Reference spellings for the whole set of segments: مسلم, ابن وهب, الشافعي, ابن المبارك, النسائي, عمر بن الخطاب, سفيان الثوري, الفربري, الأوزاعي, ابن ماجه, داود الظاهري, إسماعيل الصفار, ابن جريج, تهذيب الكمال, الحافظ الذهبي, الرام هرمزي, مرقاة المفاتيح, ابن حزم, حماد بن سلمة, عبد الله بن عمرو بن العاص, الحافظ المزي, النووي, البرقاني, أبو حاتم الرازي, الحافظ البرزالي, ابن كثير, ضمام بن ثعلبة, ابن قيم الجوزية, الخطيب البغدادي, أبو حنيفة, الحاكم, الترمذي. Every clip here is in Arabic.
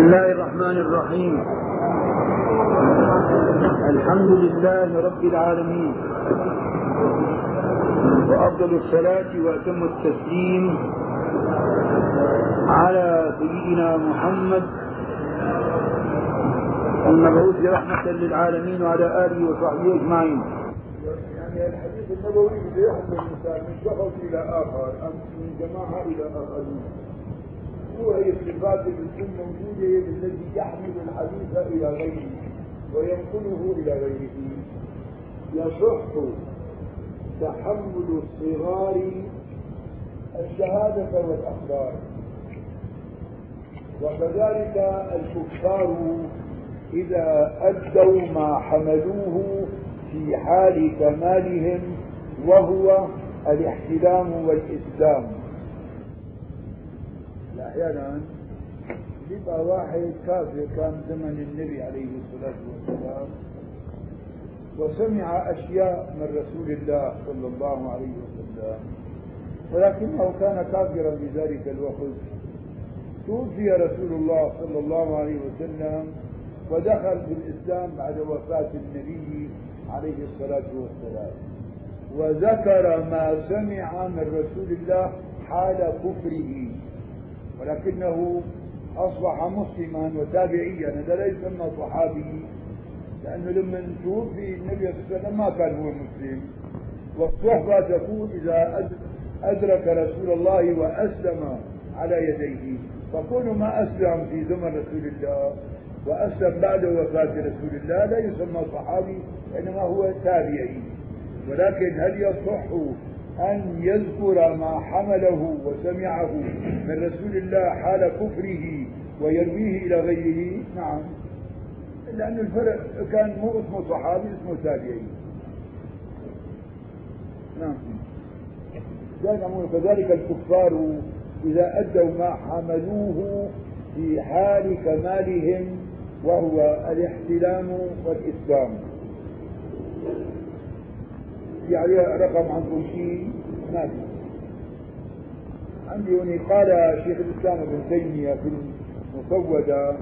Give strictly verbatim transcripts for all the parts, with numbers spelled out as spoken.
بسم الله الرحمن الرحيم. الحمد لله رب العالمين، وأفضل الصلاة وأتم التسليم على سيدنا محمد المبعوث رحمة للعالمين وعلى آله وصحبه أجمعين. يعني الحديث النبوي اللي يحمل الإنسان من شخص إلى آخر أم من جماعة إلى آخرين، وهي الصفات التي موجودة الذي يحمل الحديث إلى غيره وينقله إلى غيره. يصح تحمل الصغار الشهادة والأخبار، وكذلك الكفار إذا أدوا ما حملوه في حال كمالهم، وهو الاحتلام والإسلام. أحيانا يبقى واحد كافر كان زمن النبي عليه الصلاة والسلام وسمع أشياء من رسول الله صلى الله عليه وسلم، ولكنه كان كافرا بذلك الوقت. توفي رسول الله صلى الله عليه وسلم ودخل في الإسلام بعد وفاة النبي عليه الصلاة والسلام، وذكر ما سمع من رسول الله حال كفره، ولكنه أصبح مسلما وتابعيا. هذا لا يسمى صحابي، لأنه لما توفي النبي صلى الله عليه وسلم ما كان هو مسلم. والصحبة تكون إذا أدرك رسول الله وأسلم على يديه، فكون ما أسلم في زمن رسول الله وأسلم بعد وفاة رسول الله لا يسمى صحابي، إنما هو تابعي. ولكن هل يصح أن يذكر ما حمله وسمعه من رسول الله حال كفره ويرويه إلى غيره؟ نعم، لأن الفرق كان مو اسمه صحابي، اسمه تابعي. نعم، كذلك الكفار إذا أدوا ما حملوه في حال كمالهم، وهو الاحتلام والإسلام. يعني رقم عنكم شيء ما في عندي هنا. قال شيخ الإسلام ابن تيمية في المسودة: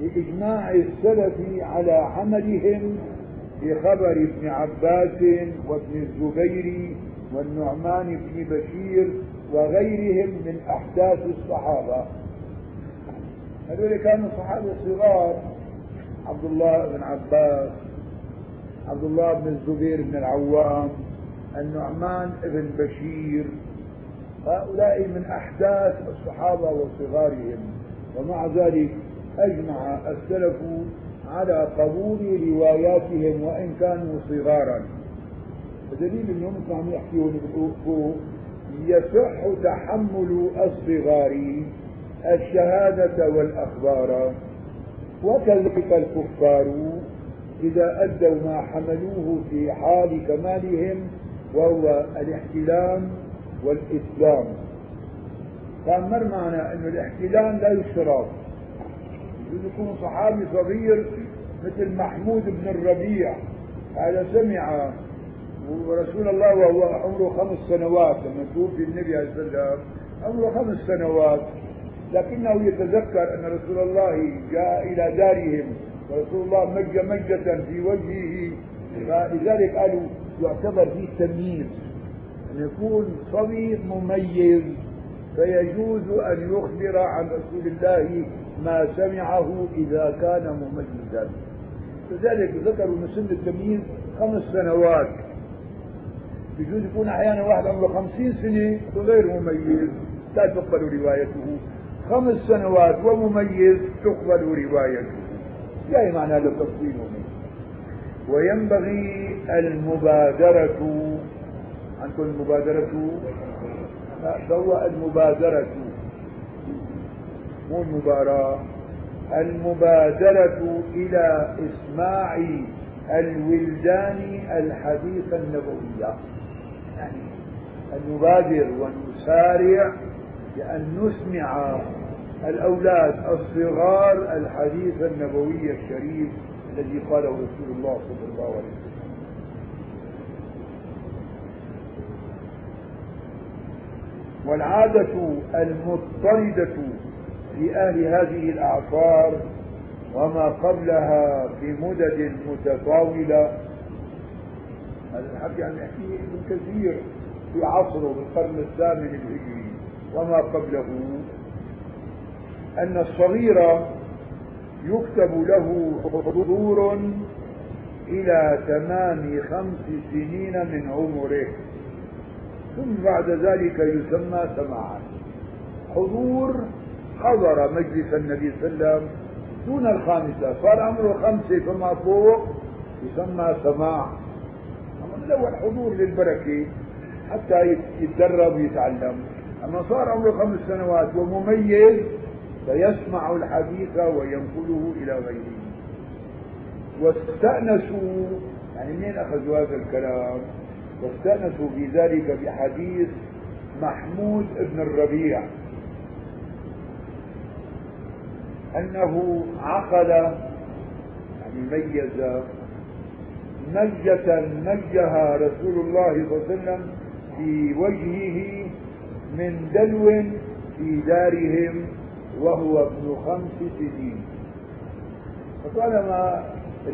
لإجماع السلف على عملهم بخبر ابن عباس وابن الزبير والنعمان بن بشير وغيرهم من أحداث الصحابة. هذول كانوا صحابة صغار: عبد الله بن عباس، عبد الله بن الزبير بن العوام، النعمان بن بشير. هؤلاء من أحداث الصحابة وصغارهم، ومع ذلك أجمع السلف على قبول رواياتهم وإن كانوا صغارا. بدليل أنهم عم يحكيوا بالحقوق. يصح تحمل الصغار الشهادة والأخبار، وكذلك الكفار إذا أدوا ما حملوه في حال كمالهم، وهو الاحتلام والإسلام. فمر معنا أن الاحتلام لا يشترط، يكون صحابي صغير مثل محمود بن الربيع. هذا سمع رسول الله وهو عمره خمس سنوات، لما توفي النبي عليه السلام عمره خمس سنوات، لكنه يتذكر أن رسول الله جاء إلى دارهم ورسول الله مج مجة في وجهه. فلذلك قالوا يعتبر فيه تمييز، أن يكون صبي مميز فيجوز أن يخبر عن رسول الله ما سمعه إذا كان مميزا. لذلك ذكروا من سن التمييز خمس سنوات. يجوز يكون أحيانا واحد عمره خمسين سنة وغير مميز لا تقبل روايته، خمس سنوات ومميز تقبل روايته. لا معنى له تفصيل منه. وينبغي المبادرة، عنكم المبادرة، فهو المبادرة مو المباراة، المبادرة إلى إسماع الولدان الحديث النبوية. يعني أن نبادر ونسارع لأن نسمع الأولاد الصغار الحديث النبوي الشريف الذي قاله رسول الله صلى الله عليه وسلم. والعادة المضطردة لأهل هذه الأعصار وما قبلها في مدد متطاولة. هذا الحكي عم يحكيه ابن كثير في عصره بالقرن الثامن الهجري وما قبله، أن الصغير يكتب له حضور إلى تمام خمس سنين من عمره، ثم بعد ذلك يسمى سماعا. حضور حضر مجلس النبي صلى الله عليه وسلم دون الخامسة، صار عمره خمسة فما فوق يسمى سماع. أما الأول حضور للبركة حتى يتدرب ويتعلم، أما صار عمره خمس سنوات ومميز فيسمع الحديث وينقله إلى غيره. واستأنسوا، يعني منين أخذوا هذا الكلام؟ واستأنسوا في ذلك بحديث محمود بن الربيع أنه عقد، يعني ميز مجة مجها رسول الله صلى الله عليه وسلم في وجهه من دلو في دارهم وهو ابن خمس سنين. فطالما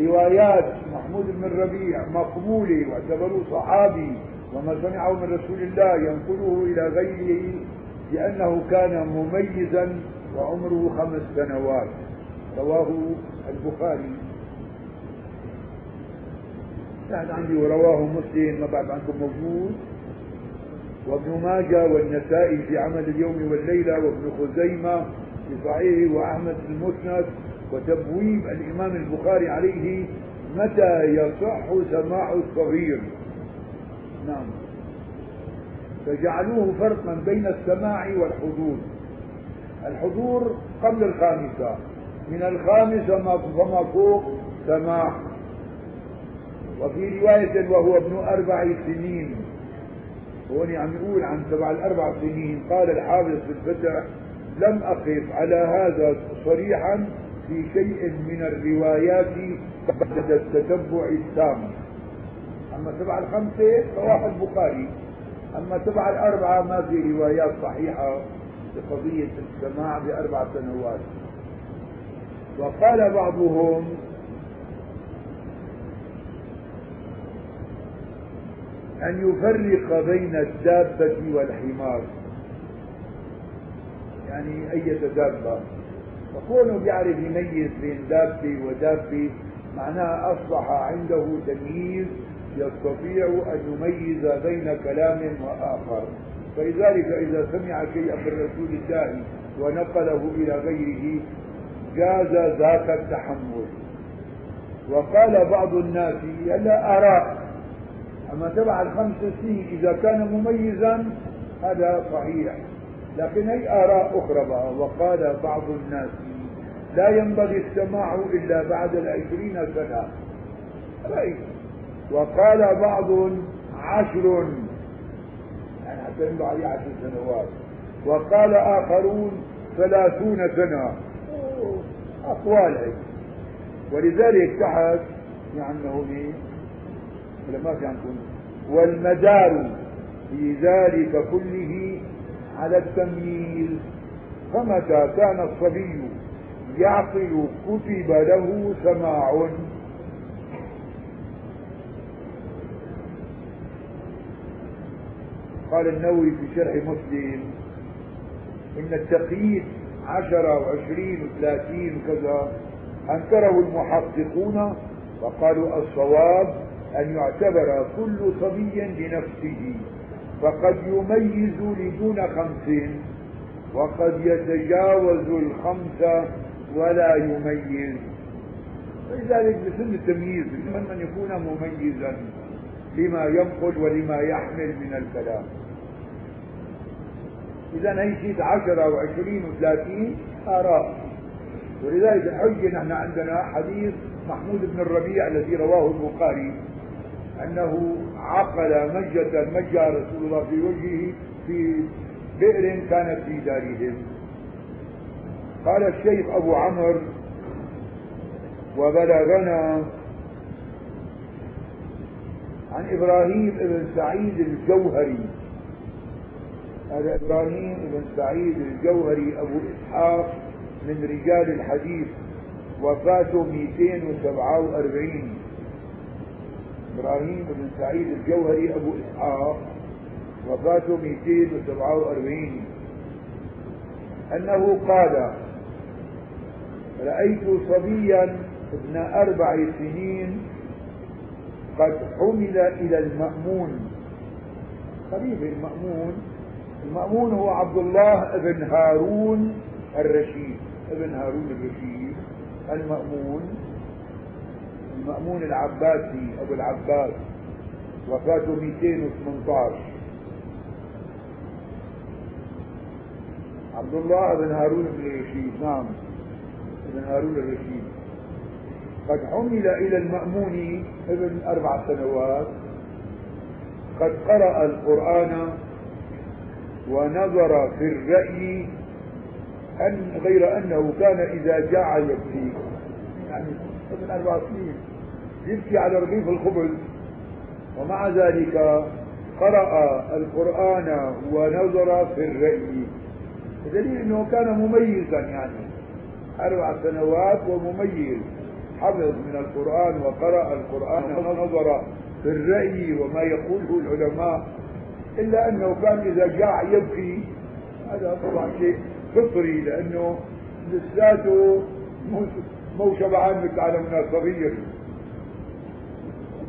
روايات محمود بن الربيع مقبولة واعتبروا صحابي وما سمعه من رسول الله ينقله إلى غيره لأنه كان مميزا وعمره خمس سنوات، رواه البخاري. تحت عندي ورواه مسلم، ما بعد عنكم موجود، وابن ماجه والنسائي في عمل اليوم والليلة، وابن خزيمة في صحيحه، وأحمد في المسند. وتبويب الإمام البخاري عليه متى يصح سماع الصغير. نعم، فجعلوه فرقا بين السماع والحضور. الحضور قبل الخامسة، من الخامسة ما فوق سماع. وفي رواية وهو ابن أربع سنين، هون عم يقول عن تبع الأربع سنين. قال الحافظ في الفتح: لم أقف على هذا صريحا في شيء من الروايات بعد التتبع التام. أما تبع الخمسة رواه البخاري، أما تبع الأربعة ما في روايات صحيحة بقضية السماع بأربع سنوات. وقال بعضهم أن يفرق بين الدابة والحمار، يعني أي دابة، فكونه بيعرف يميز بين دابة ودابة معناها أصبح عنده تمييز يستطيع أن يميز بين كلام وآخر. فلذلك إذا سمع شيئا من رسول الله ونقله إلى غيره جاز ذاك التحمل. وقال بعض الناس: لا أرى، أما تبع الخمس سنين إذا كان مميزا هذا صحيح، لكن أي آراء أخرى بقى. وقال بعض الناس: لا ينبغي السماع إلا بعد العشرين سنة رأي. وقال بعض عشر، يعني حتى ينبغي عليه عشر سنوات. وقال آخرون ثلاثون سنة، أقوال هي. ولذلك تحت يعني هوني لما في عنكم: والمدار في ذلك كله على التمييز، فمتى كان الصبي يعقل كتب له سماع. قال النووي في شرح مسلم: إن التقييد عشرة وعشرين وثلاثين وكذا أنكره المحققون، وقالوا الصواب أن يعتبر كل صبي لنفسه، فقد يميز لدون خمسين وقد يتجاوز الخمسة ولا يميز. لذلك بسن التمييز من يكون مميزا لما ينقل ولما يحمل من الكلام. إذا نيشيت عشرة وعشرين وثلاثين آراء. ولذلك الحجة نحن عندنا حديث محمود بن الربيع الذي رواه البخاري أنه عقل مجة مجة رسول الله في وجهه في بئر كانت في دارهم. قال الشيخ أبو عمرو: وبلغنا عن إبراهيم بن سعيد الجوهري. هذا إبراهيم بن سعيد الجوهري أبو إسحاق من رجال الحديث، وفاته مئتين وسبعة وأربعين. إبراهيم بن سعيد الجوهري أبو إسحاق وفاته مئتين وسبعة وأربعين. أنه قال: رأيت صبيا ابن أربع سنين قد حمل إلى المأمون. خليفة المأمون، المأمون هو عبد الله بن هارون الرشيد، ابن هارون الرشيد المأمون، المأمون العباسي أبو العباس، وفاته مئتين وثمانية عشر. عبد الله بن هارون الرشيد، نعم ابن هارون الرشيد، قد حمل إلى المأمون ابن أربع سنوات، قد قرأ القرآن ونظر في الرأي، أن غير أنه كان إذا جاع يبكي، يعني ابن أربع سنين يبكي على رغيف الخبز، ومع ذلك قرأ القرآن ونظر في الرأي، بدليل أنه كان مميزا، يعني أربع سنوات ومميز، حفظ من القرآن وقرأ القرآن ونظر في الرأي وما يقوله العلماء، إلا أنه كان إذا جاع يبكي. هذا طبعا شيء فطري، لأنه لساته مو شبعان مثل عالمنا صغير.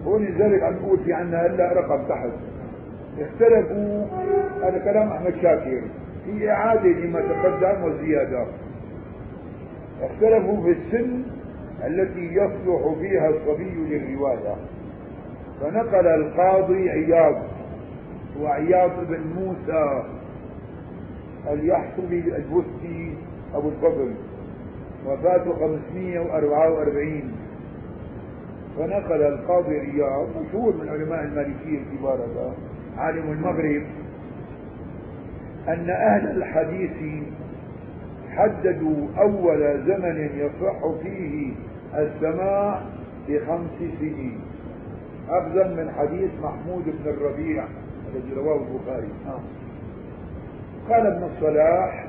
ولذلك عم نقول في عنا هلا رقم تحت اختلفوا، هذا كلام أحمد شاكر في إعادة لما تقدم وزيادة، اختلفوا في السن التي يصلح فيها الصبي للرواية، فنقل القاضي عياض وعياض بن موسى اليحصبي البستي أبو الفضل وفاته خمسمئة وأربعة وأربعين، فنقل القاضي عياض، مشهور من علماء المالكية الكبار، عالم المغرب، أن أهل الحديث حددوا أول زمن يصح فيه السماع بخمس سنين، أخذا من حديث محمود بن الربيع الذي رواه البخاري. قال ابن الصلاح: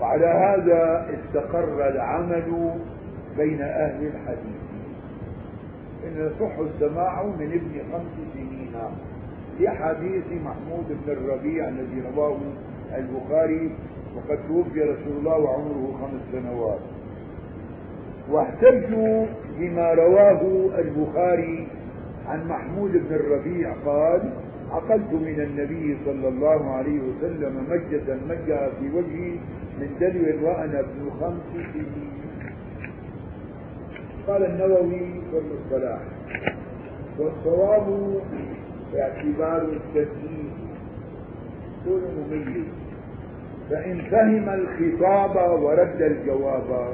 وعلى هذا استقر العمل بين أهل الحديث، إن يصح السماع من ابن خمس سنين لحديث محمود بن الربيع الذي رواه البخاري، وقد توفي رسول الله وعمره خمس سنوات. واحتجوا بما رواه البخاري عن محمود بن الربيع قال: عقلت من النبي صلى الله عليه وسلم مجة مجة في وجهي من دلو وأنا ابن خمس سنين. قال النووي وابن الصلاح: والصواب اعتبار التسليم كل مميز، فإن فهم الخطاب ورد الجواب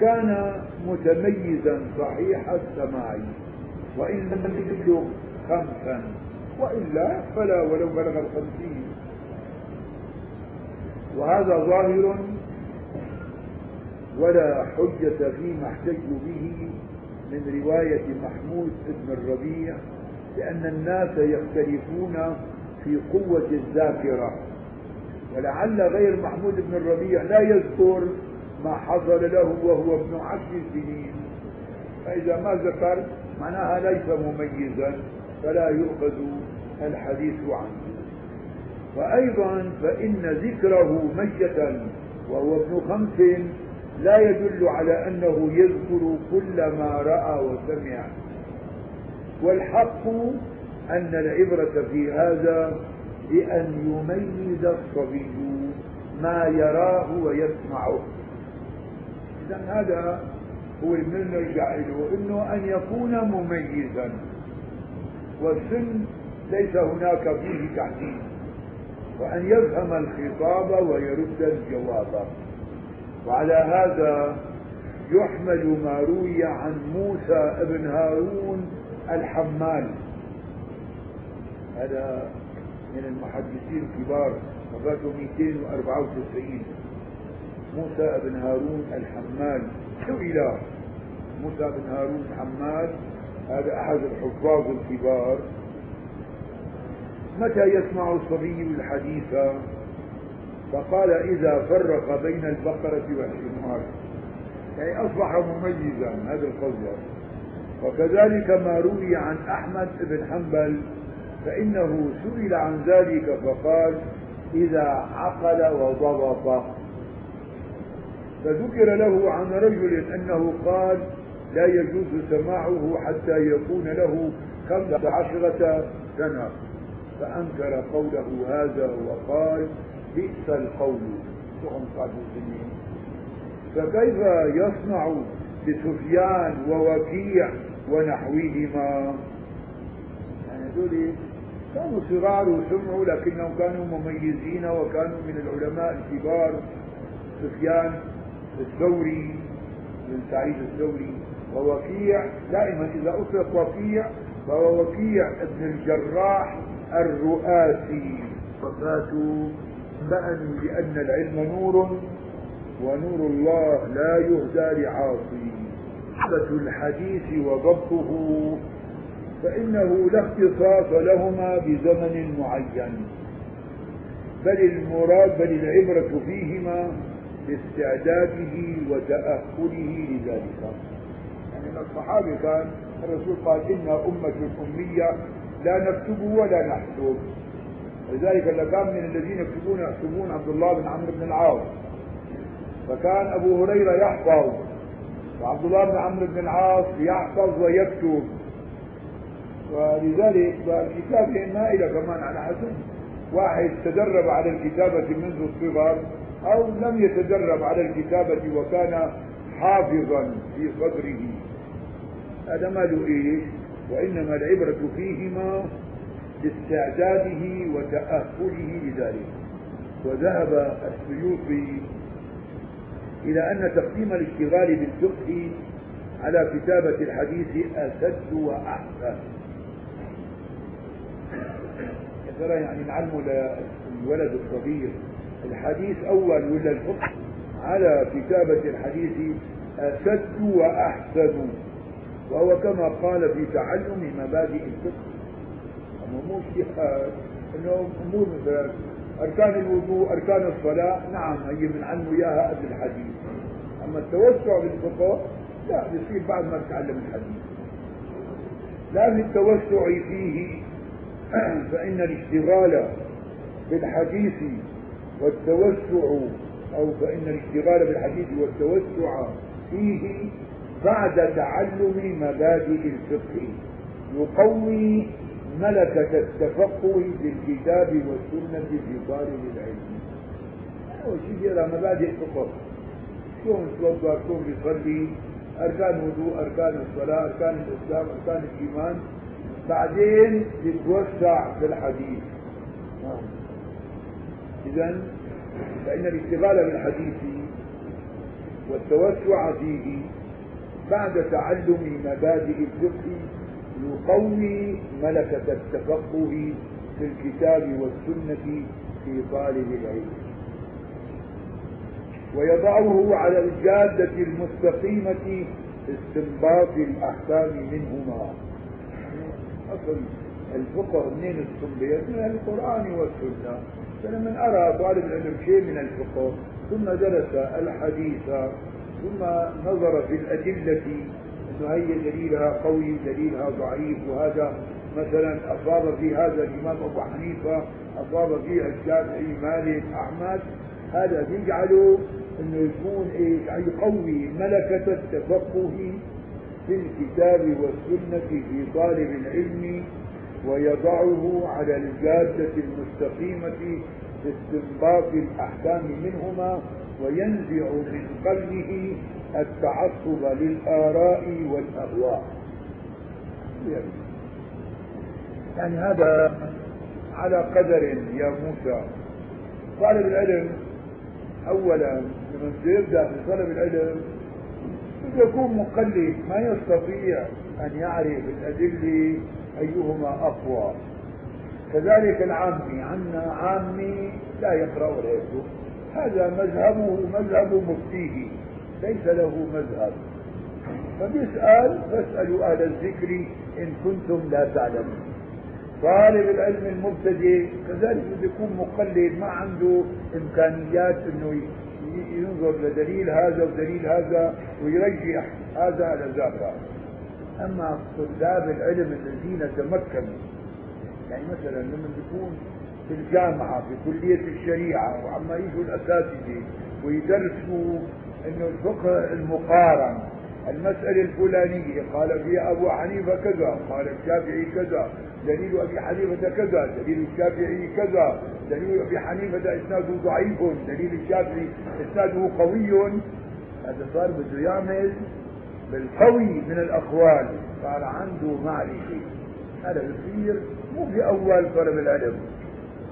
كان متميزا صحيح السماع، وإن لم يبلغ خمسا، وإلا فلا ولو بلغ الخمسين. وهذا ظاهر ولا حجة فيما احتجوا به من رواية محمود بن الربيع، لأن الناس يختلفون في قوة الذاكرة، ولعل غير محمود بن الربيع لا يذكر ما حصل له وهو ابن عشر سنين، فإذا ما ذكر معناها ليس مميزا، فلا يؤخذ الحديث عنه. وأيضا فإن ذكره مجة وهو ابن خمس لا يدل على أنه يذكر كل ما رأى وسمع، والحق أن العبرة في هذا بأن يميز الصبي ما يراه ويسمعه. إذن هذا هو من نرجع له، إنه أن يكون مميزا، والسن ليس هناك فيه تعديل، وأن يفهم الخطاب ويرد الجواب. وعلى هذا يحمل ما روي عن موسى بن هارون الحمال، هذا من المحدثين الكبار، وفاته مئتين وأربعة وتسعين. موسى بن هارون الحمال، شو إله موسى بن هارون الحمال، هذا أحد الحفاظ الكبار. متى يسمع الصبي الحديث؟ فقال إذا فرق بين البقرة والحمار، يعني أصبح مميزا هذا القول. وكذلك ما روي عن أحمد بن حنبل فإنه سئل عن ذلك فقال إذا عقل وضبط. فذكر له عن رجل أنه قال لا يجوز سماعه حتى يكون له خمس عشرة سنة، فأنكر قوله هذا وقال بئس القول. فكيف يصنع بسفيان ووكيع ونحوهما؟ يعني دول كانوا صغار وسمعوا لكنهم كانوا مميزين وكانوا من العلماء الكبار، سفيان الثوري بن سعيد الثوري ووكيع. دائما إذا أطلق وكيع فهو وكيع ابن الجراح الرؤاسي. ففاتوا بأنوا لأن العلم نور ونور الله لا يهدى لعاصي. حبة الحديث وضبطه فإنه لا اختصاص لهما بزمن معين، بل المراد بل العبرة فيهما باستعداده وتأهله لذلك. يعني الصحابة كان الرسول قال إن أمة أمية لا نكتب ولا نحسب، لذلك اللي كان من الذين يكتبون يحسبون عبد الله بن عمرو بن العاص، فكان أبو هريرة يحفظ وعبد الله بن عمرو بن العاص يحفظ ويكتب، ولذلك الكتابة مائلة كمان على حسب واحد تدرب على الكتابة منذ الصغر أو لم يتدرب على الكتابة وكان حافظا في صدره، هذا ما له إيش. وإنما العبرة فيهما باستعداده وتأهله لذلك. وذهب السيوطي إلى أن تقديم الاشتغال بالفقه على كتابة الحديث أسد وأحسن. يا ترى يعني نعلموا للولد الصغير الحديث أول ولا الفقه؟ على كتابة الحديث أسد وأحسن، وهو كما قال في تعلم مبادئ الفقه. أما مو شيء إنه أمور مثلا أركان الوضوء أركان الصلاة نعم هي من علم إياها قبل الحديث، أما التوسع بالفقه لا يصير بعد ما تتعلم الحديث. لأن التوسع فيه فإن الاشتغال بالحديث والتوسع أو فإن الاشتغال بالحديث والتوسع فيه بعد تعلم مبادئ الفقه يقوي ملكة التفقه بالكتاب والسنة في طالب العلم. أول شيء يرى مبادئ الفقه، شلون يتوضأ، شلون يصلي، أركان الوضوء، أركان الصلاة، أركان الإسلام، أركان الإيمان، بعدين يتوسع في الحديث. إذن فإن الاشتغال بالحديث والتوسع فيه بعد تعلم مبادئ الفقه يقوي ملكة التفقه في الكتاب والسنة في طالب العلم، ويضعه على الجادة المستقيمة استنباط الأحكام منهما. أصل الفقه منين استنباط؟ من القرآن والسنة. فلمن أرى طالب العلم شيء من الفقه ثم درس الحديث ثم نظر في الأدلة أنه هي دليلها قوي دليلها ضعيف، وهذا مثلا أصاب في هذا الإمام أبو حنيفة، أصاب فيه الشافعي مالك أحمد، هذا يجعله أنه يكون يقوي ملكة التفقه في الكتاب والسنة في طالب العلم، ويضعه على الجادة المستقيمة في استنباط الأحكام منهما، وينزع من قلبه التعصب للآراء والأهواء. يعني هذا على قدر يا موسى. طالب العلم أولا لمن سيبدأ في طلب العلم يكون مقلد، ما يستطيع أن يعرف الأدلة أيهما أقوى. كذلك العامي، عنا عامي لا يقرأ العلم، هذا مذهبه مذهب مفتيه ليس له مذهب، فبيسأل فاسألوا أهل الذكر إن كنتم لا تعلمون. طالب العلم المبتدئ كذلك بيكون مقلد، ما عنده إمكانيات إنه ينظر لدليل هذا ودليل هذا ويرجح هذا على ذاك. أما طلاب العلم الذين تمكنوا، يعني مثلا لما يكون في الجامعة في كلية الشريعة وعما يجوا الأساتذة ويدرسوا إنه الفقه المقارن، المسألة الفلانية قال فيها أبو حنيفة كذا، قال الشافعي كذا، دليل أبي حنيفة كذا، دليل الشافعي كذا، دليل أبي حنيفة إسناده ضعيف، دليل الشافعي إسناده قوي. هذا صار بده يعمل بالقوي من الأقوال، صار عنده معرفة. هذا بصير مو في أول طلب العلم،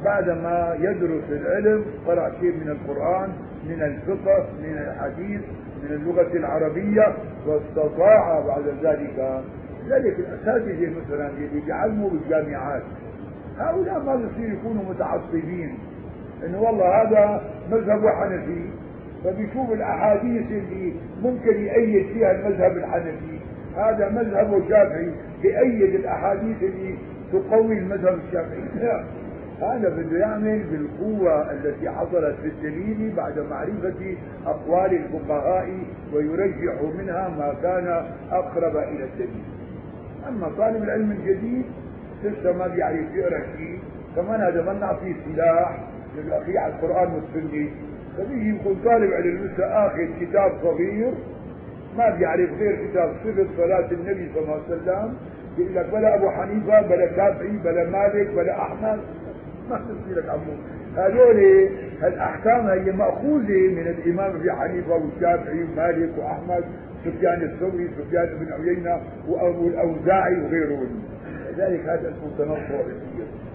بعدما يدرس العلم قرأ شيء من القرآن، من الفقه، من الحديث، من اللغة العربية، واستطاع بعد ذلك ذلك الأساتذة مثلا اللي بيعلموا بالجامعات، هؤلاء ما بصير يكونوا متعصبين إنه والله هذا مذهب حنفي، فبيشوف الأحاديث اللي ممكن يأيد فيها المذهب الحنفي، هذا مذهب شافعي يأيد الأحاديث اللي تقوي المذهب الشافعي. هذا بده يعمل بالقوة التي حصلت في الدليل بعد معرفة أقوال الفقهاء ويرجح منها ما كان أقرب إلى الدليل. أما طالب العلم الجديد لسه ما بيعرف يقرأ شيء، كمان هذا ما نعطيه سلاح للأخي على القرآن والسنة، فبيجي يكون طالب علم لسه آخذ كتاب صغير ما بيعرف غير كتاب صفة صلاة النبي صلى الله عليه وسلم، يقول لك بلا أبو حنيفة بلا شافعي بلا مالك بلا أحمد، ما تصير لك عمو. هذول الأحكام هي مأخوذة من الإمام أبي حنيفة والشافعي ومالك وأحمد، سفيان الثوري، سفيان بن عيينة، وأبو الأوزاعي وغيرهم. لذلك هذا المتنطع بصير،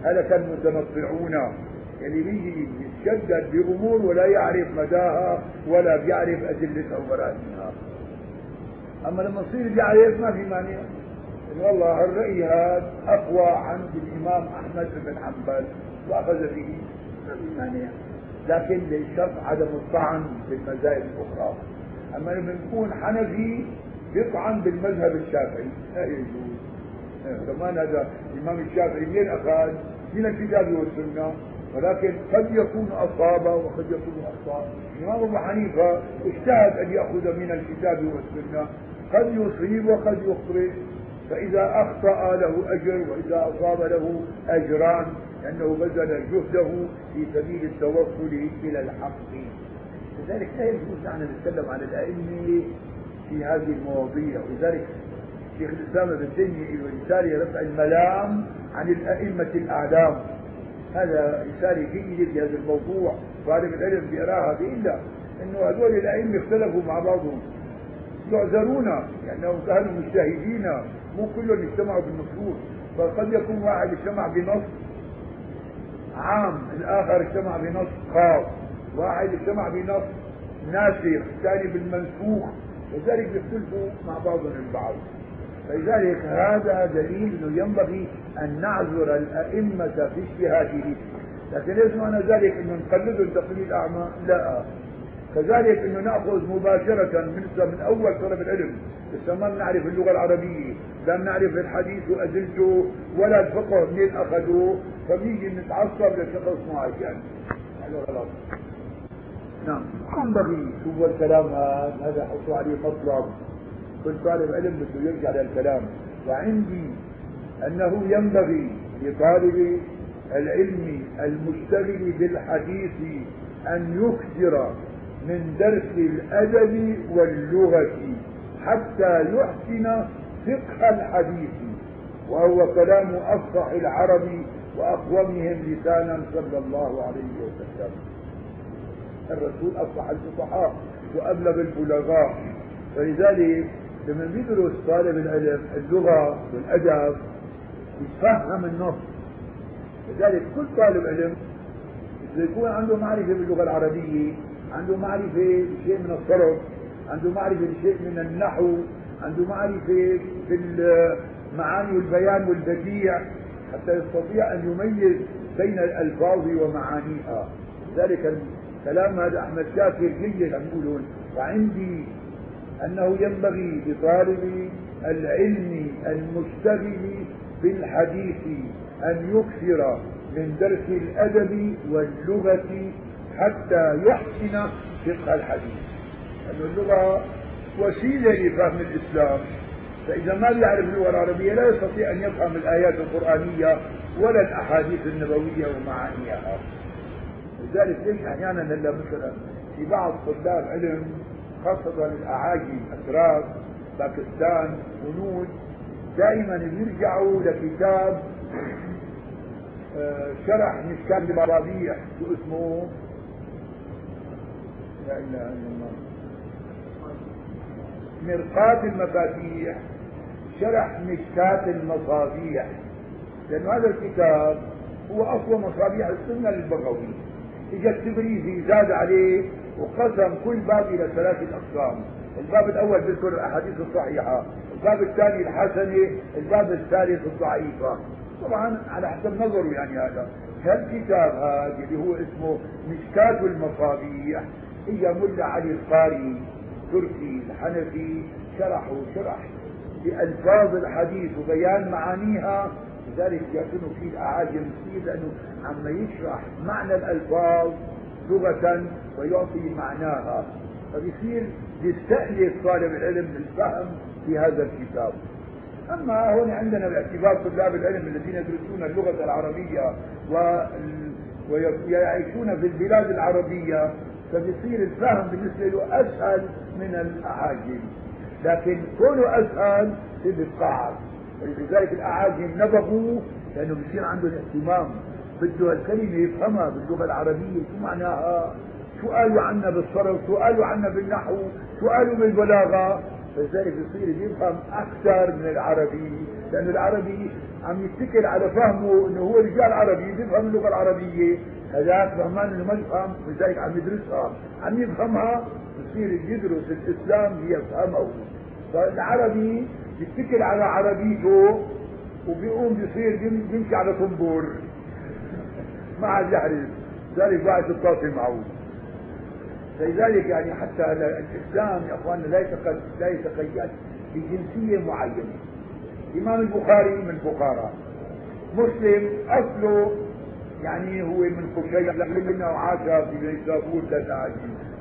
هلك المتنطعون اللي بيجي يتشدد بأمور ولا يعرف مداها ولا بيعرف أدلتها وبراهينها. أما لما يصير بيعرف ما في مانع، والله الرأي هذا أقوى عند الإمام أحمد بن حنبل وأخذ به، ما في مانع، لكن للشرط عدم الطعن بالمذاهب الأخرى. أما لما نكون حنفي يطعن بالمذهب الشافعي لا يجوز. كمان هذا الإمام الشافعي من أخذ من الكتاب والسنة، ولكن قد يكون أصابه وقد يكون أخطأ. الإمام أبو حنيفة اجتهد أن يأخذ من الكتاب والسنة، قد يصيب وقد يخطئ، فإذا أخطأ له أجر وإذا أصاب له أجران، لأنه بذل جهده في سبيل التوصل إلى الحق. لذلك لا يجوز نحن نتكلم عن الأئمة في هذه المواضيع، ولذلك شيخ الإسلام ابن تيمية له رسالة رفع الملام عن الأئمة الأعلام، هذا رسالة جيدة في هذا الموضوع، طالب العلم بيقراها بإلا إنه هذول الأئمة اختلفوا مع بعضهم، يعذرون لأنهم كانوا مجتهدين، مو كلهم يجتمعوا بالنصوص، فقد يكون واحد اجتمع بنص عام، الآخر اجتمع بنص خاص، واحد اجتمع بنص ناسخ، الثاني بالمنسوخ، وذلك يختلفوا مع بعضهم البعض. فلذلك هذا دليل انه ينبغي ان نعذر الائمه في اجتهادهم، لكن ليس معنى ذلك انه نقلدهم تقليد اعمى، لا، كذلك انه ناخذ مباشره من من اول طلب العلم، لسه ما بنعرف اللغه العربيه، لا بنعرف الحديث وادلته ولا الفقه منين اخذوه، فبيجي نتعصب لشخص معين. غلط. نعم، ينبغي شو الكلام هذا، هذا حطوا عليه مطلب، كل طالب علم بده يرجع للكلام. وعندي أنه ينبغي لطالب العلم المشتغل بالحديث أن يكثر من درس الأدب واللغة حتى يحسن فقه الحديث، وهو كلام أفصح العرب وأقومهم لسانا صلى الله عليه وسلم. الرسول أفصح الفصحاء وأبلغ البلغاء، فلذلك لما يدرس طالب العلم اللغة والأدب يتفهم النص. لذلك كل طالب علم إذا يكون عنده معرفة باللغة العربية، عنده معرفة بشيء من الصرف، عنده معرفة بشيء من النحو، عنده معرفة بالمعاني والبيان والبديع، حتى يستطيع أن يميز بين الألفاظ ومعانيها. ذلك كلام هذا أحمد شاكر جيد يقولون. وعندي أنه ينبغي لطالب العلم المشتغل بالحديث أن يكثر من درس الأدب واللغة حتى يحسن فقه الحديث، لأن اللغة وسيلة لفهم الإسلام، فإذا ما يعرف اللغة العربية لا يستطيع أن يفهم الآيات القرآنية ولا الأحاديث النبوية ومعانيها. لذلك ليش أحيانا هلا مثلا في بعض طلاب علم خاصة الأعاجم أتراك باكستان هنود دائما بيرجعوا لكتاب شرح مشكاة المراضيح شو اسمه؟ لا إله إلا الله، مرقاة المفاتيح، شرح مشكاة المصابيح، لأن هذا الكتاب هو أقوى مصابيح السنة للبغوي. إجا التبريزي زاد عليه وقسم كل باب إلى ثلاثة أقسام، الباب الأول بذكر الأحاديث الصحيحة، الباب الثاني الحسنة، الباب الثالث الضعيفة، طبعا على حسب نظره. يعني هذا هالكتاب هذا اللي هو اسمه مشكاة المصابيح إجا ملا علي القاري تركي الحنفي شرح وشرح بألفاظ الحديث وبيان معانيها، لذلك يعتنوا فيه الأعاجم كثير لأنه عم يشرح معنى الألفاظ لغة ويعطي معناها، فبيصير يستأنف طالب العلم للفهم في هذا الكتاب. أما هون عندنا باعتبار طلاب العلم الذين يدرسون اللغة العربية ويعيشون في البلاد العربية فبيصير الفهم بالنسبة له أسهل من الأعاجم، لكن كله أسهل في القاعد. ولذلك الأعاجم نبغوا لأنه بيصير عنده اهتمام بده الكلمة يفهمها باللغة العربية شو معناها، شو قالوا عنا بالصرف، شو قالوا عنا بالنحو، شو قالوا بالبلاغة، فلذلك بيصير يفهم أكثر من العربي، لأن العربي عم يتكل على فهمه إنه هو رجال عربي بيفهم اللغة العربية، هذاك فهمان إنه ما يفهم، لذلك عم يدرسها عم يفهمها، بيصير يدرس الإسلام ليفهمه. فالعربي يتكل على عربيته وبيقوم بيصير يمشي على طنبور ما عاد يعرف، لذلك بعد التواصل معه. لذلك يعني حتى الإسلام يا أخواننا لا يتقيد لا يتقيد بجنسية معينة. الإمام البخاري من بخارى، مسلم أصله يعني هو من قشير لأنه عاش في نيسابور ثلاثة عشر،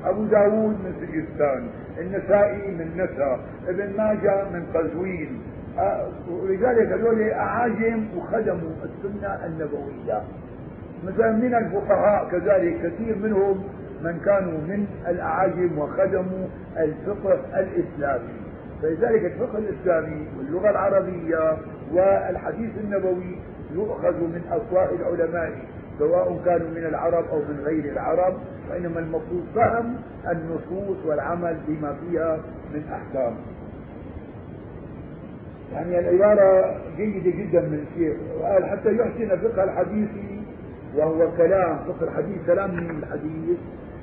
أبو داود من سجستان، النسائي من نسا، ابن ماجه من قزوين، ولذلك هذول أعاجم وخدموا السنة النبوية. مثلا من الفقهاء كذلك كثير منهم من كانوا من الأعاجم وخدموا الفقه الإسلامي، فلذلك الفقه الإسلامي واللغة العربية والحديث النبوي يؤخذ من أقوال العلماء سواء كانوا من العرب أو من غير العرب، وإنما المقصود فهم النصوص والعمل بما فيها من أحكام. يعني العبارة جيدة جدا من الشيخ، وقال حتى يحسن فقه الحديث، وهو كلام فقه الحديث، كلام من الحديث،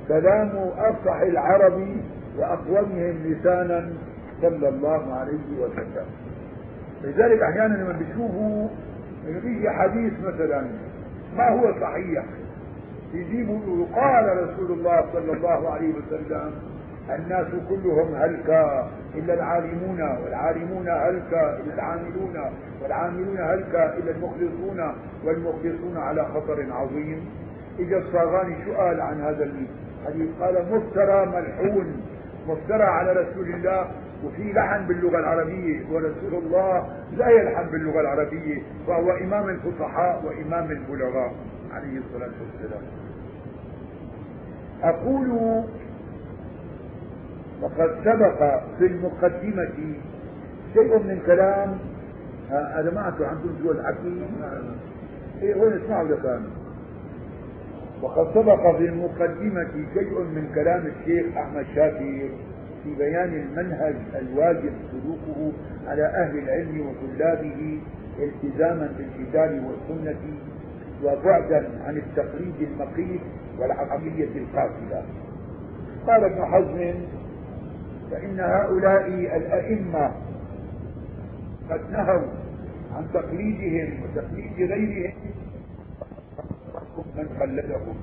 كلام أفصح العرب وأقومهم لسانا صلى الله عليه وسلم. لذلك أحيانا لما بيشوفوا يجي حديث مثلا ما هو صحيح يجيبوا قال رسول الله صلى الله عليه وسلم الناس كلهم هلكا إلا العالمون، والعالمون هلكا إلا العاملون، والعاملون هلكا إلا المخلصون، والمخلصون على خطر عظيم. إجا الصاغاني شو قال عن هذا الحديث؟ قال مفترى ملحون، مفترى على رسول الله وفي لحن باللغة العربية، ورسول الله لا يلحن باللغة العربية، فهو إمام الفصحاء وإمام البلغاء عليه الصلاة والسلام. أقول وقد سبق في المقدمة شيء من كلام هذا معته عندهم جوا الحكي إيه وين اسمعوا لكان. وقد سبق في المقدمة شيء من كلام الشيخ أحمد شاكر في بيان المنهج الواجب سلوكه على أهل العلم وطلابه التزاما بالكتاب والسنة وبعدا عن التقليد المقيت والعقلية القاتلة. قال ابن حزم فإن هؤلاء الأئمة قد نهوا عن تقليدهم وتقليد غيرهم من خلدهم،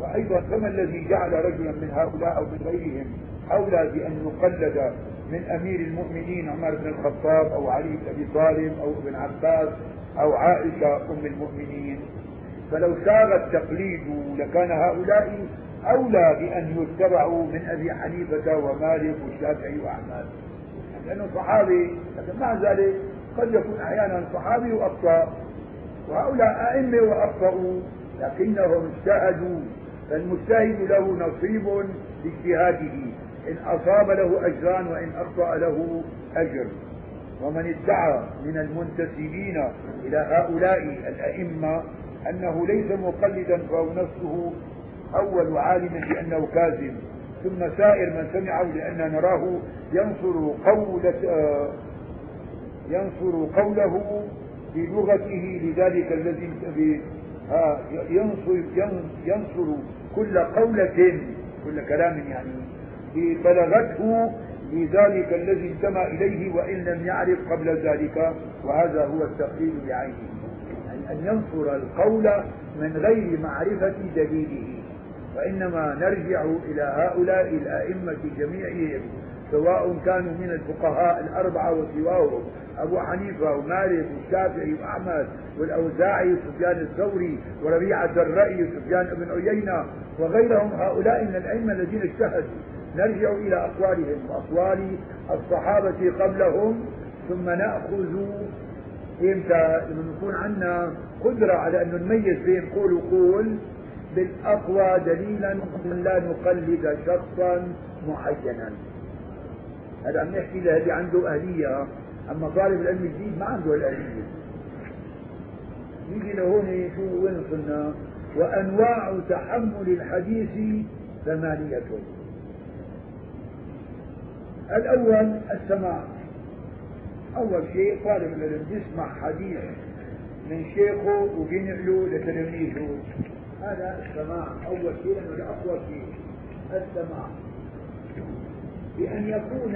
وأيضا فما الذي جعل رجلا من هؤلاء أو من غيرهم أولى بأن يقلد من أمير المؤمنين عمر بن الخطاب أو علي بن أبي طالب أو ابن عباس أو عائشة أم المؤمنين. فلو سار التقليد لكان هؤلاء أولى بأن يتبعوا من أبي حنيفة ومالك والشافعي وأحمد، لأنه صحابي، لكن مع ذلك قد يكون أحيانا صحابي وأخطأ، وهؤلاء أئمة وأخطأوا لكنهم اجتهدوا، فالمجتهد له نصيب باجتهاده، إن أصاب له أجران وإن أخطأ له أجر. ومن ادعى من المنتسبين إلى هؤلاء الأئمة أنه ليس مقلدا فهو نفسه أول عالم بأنه كاذب، ثم سائر من سمعه لأن نراه ينصر قولة ينصر قوله بلغته، لذلك الذي ينصر, ينصر كل قولة كل كلام يعني بلغته، لذلك الذي انتمى إليه وإن لم يعرف قبل ذلك، وهذا هو التقليد بعينه، يعني أن ينصر القول من غير معرفة دليله. وإنما نرجع إلى هؤلاء الأئمة جميعهم سواء كانوا من الفقهاء الأربعة وسواهم أبو حنيفة ومالك والشافعي وأحمد والأوزاعي وسفيان الثوري وربيعة الرأي وسفيان بن عيينة وغيرهم، هؤلاء من الأئمة الذين اجتهدوا، نرجع إلى أقوالهم وأقوال الصحابة قبلهم، ثم نأخذ إمتى لما نكون عندنا قدرة على أن نميز بين قول وقول بالأقوى دليلا، من لا نقلد شخصا معينا. هذا عم نحكي لهذي عنده أهلية، أما طالب العلم الجديد ما عنده الأهلية. نيجي لهون شو وين وصلنا؟ وأنواع تحمل الحديث ثمانية. الأول السماع، أول شيء طالب العلم يسمع حديث من شيخه وبينقله لتلاميذه، هذا السماع أول شيء، لأنه أقوى شيء السماع، بأن يكون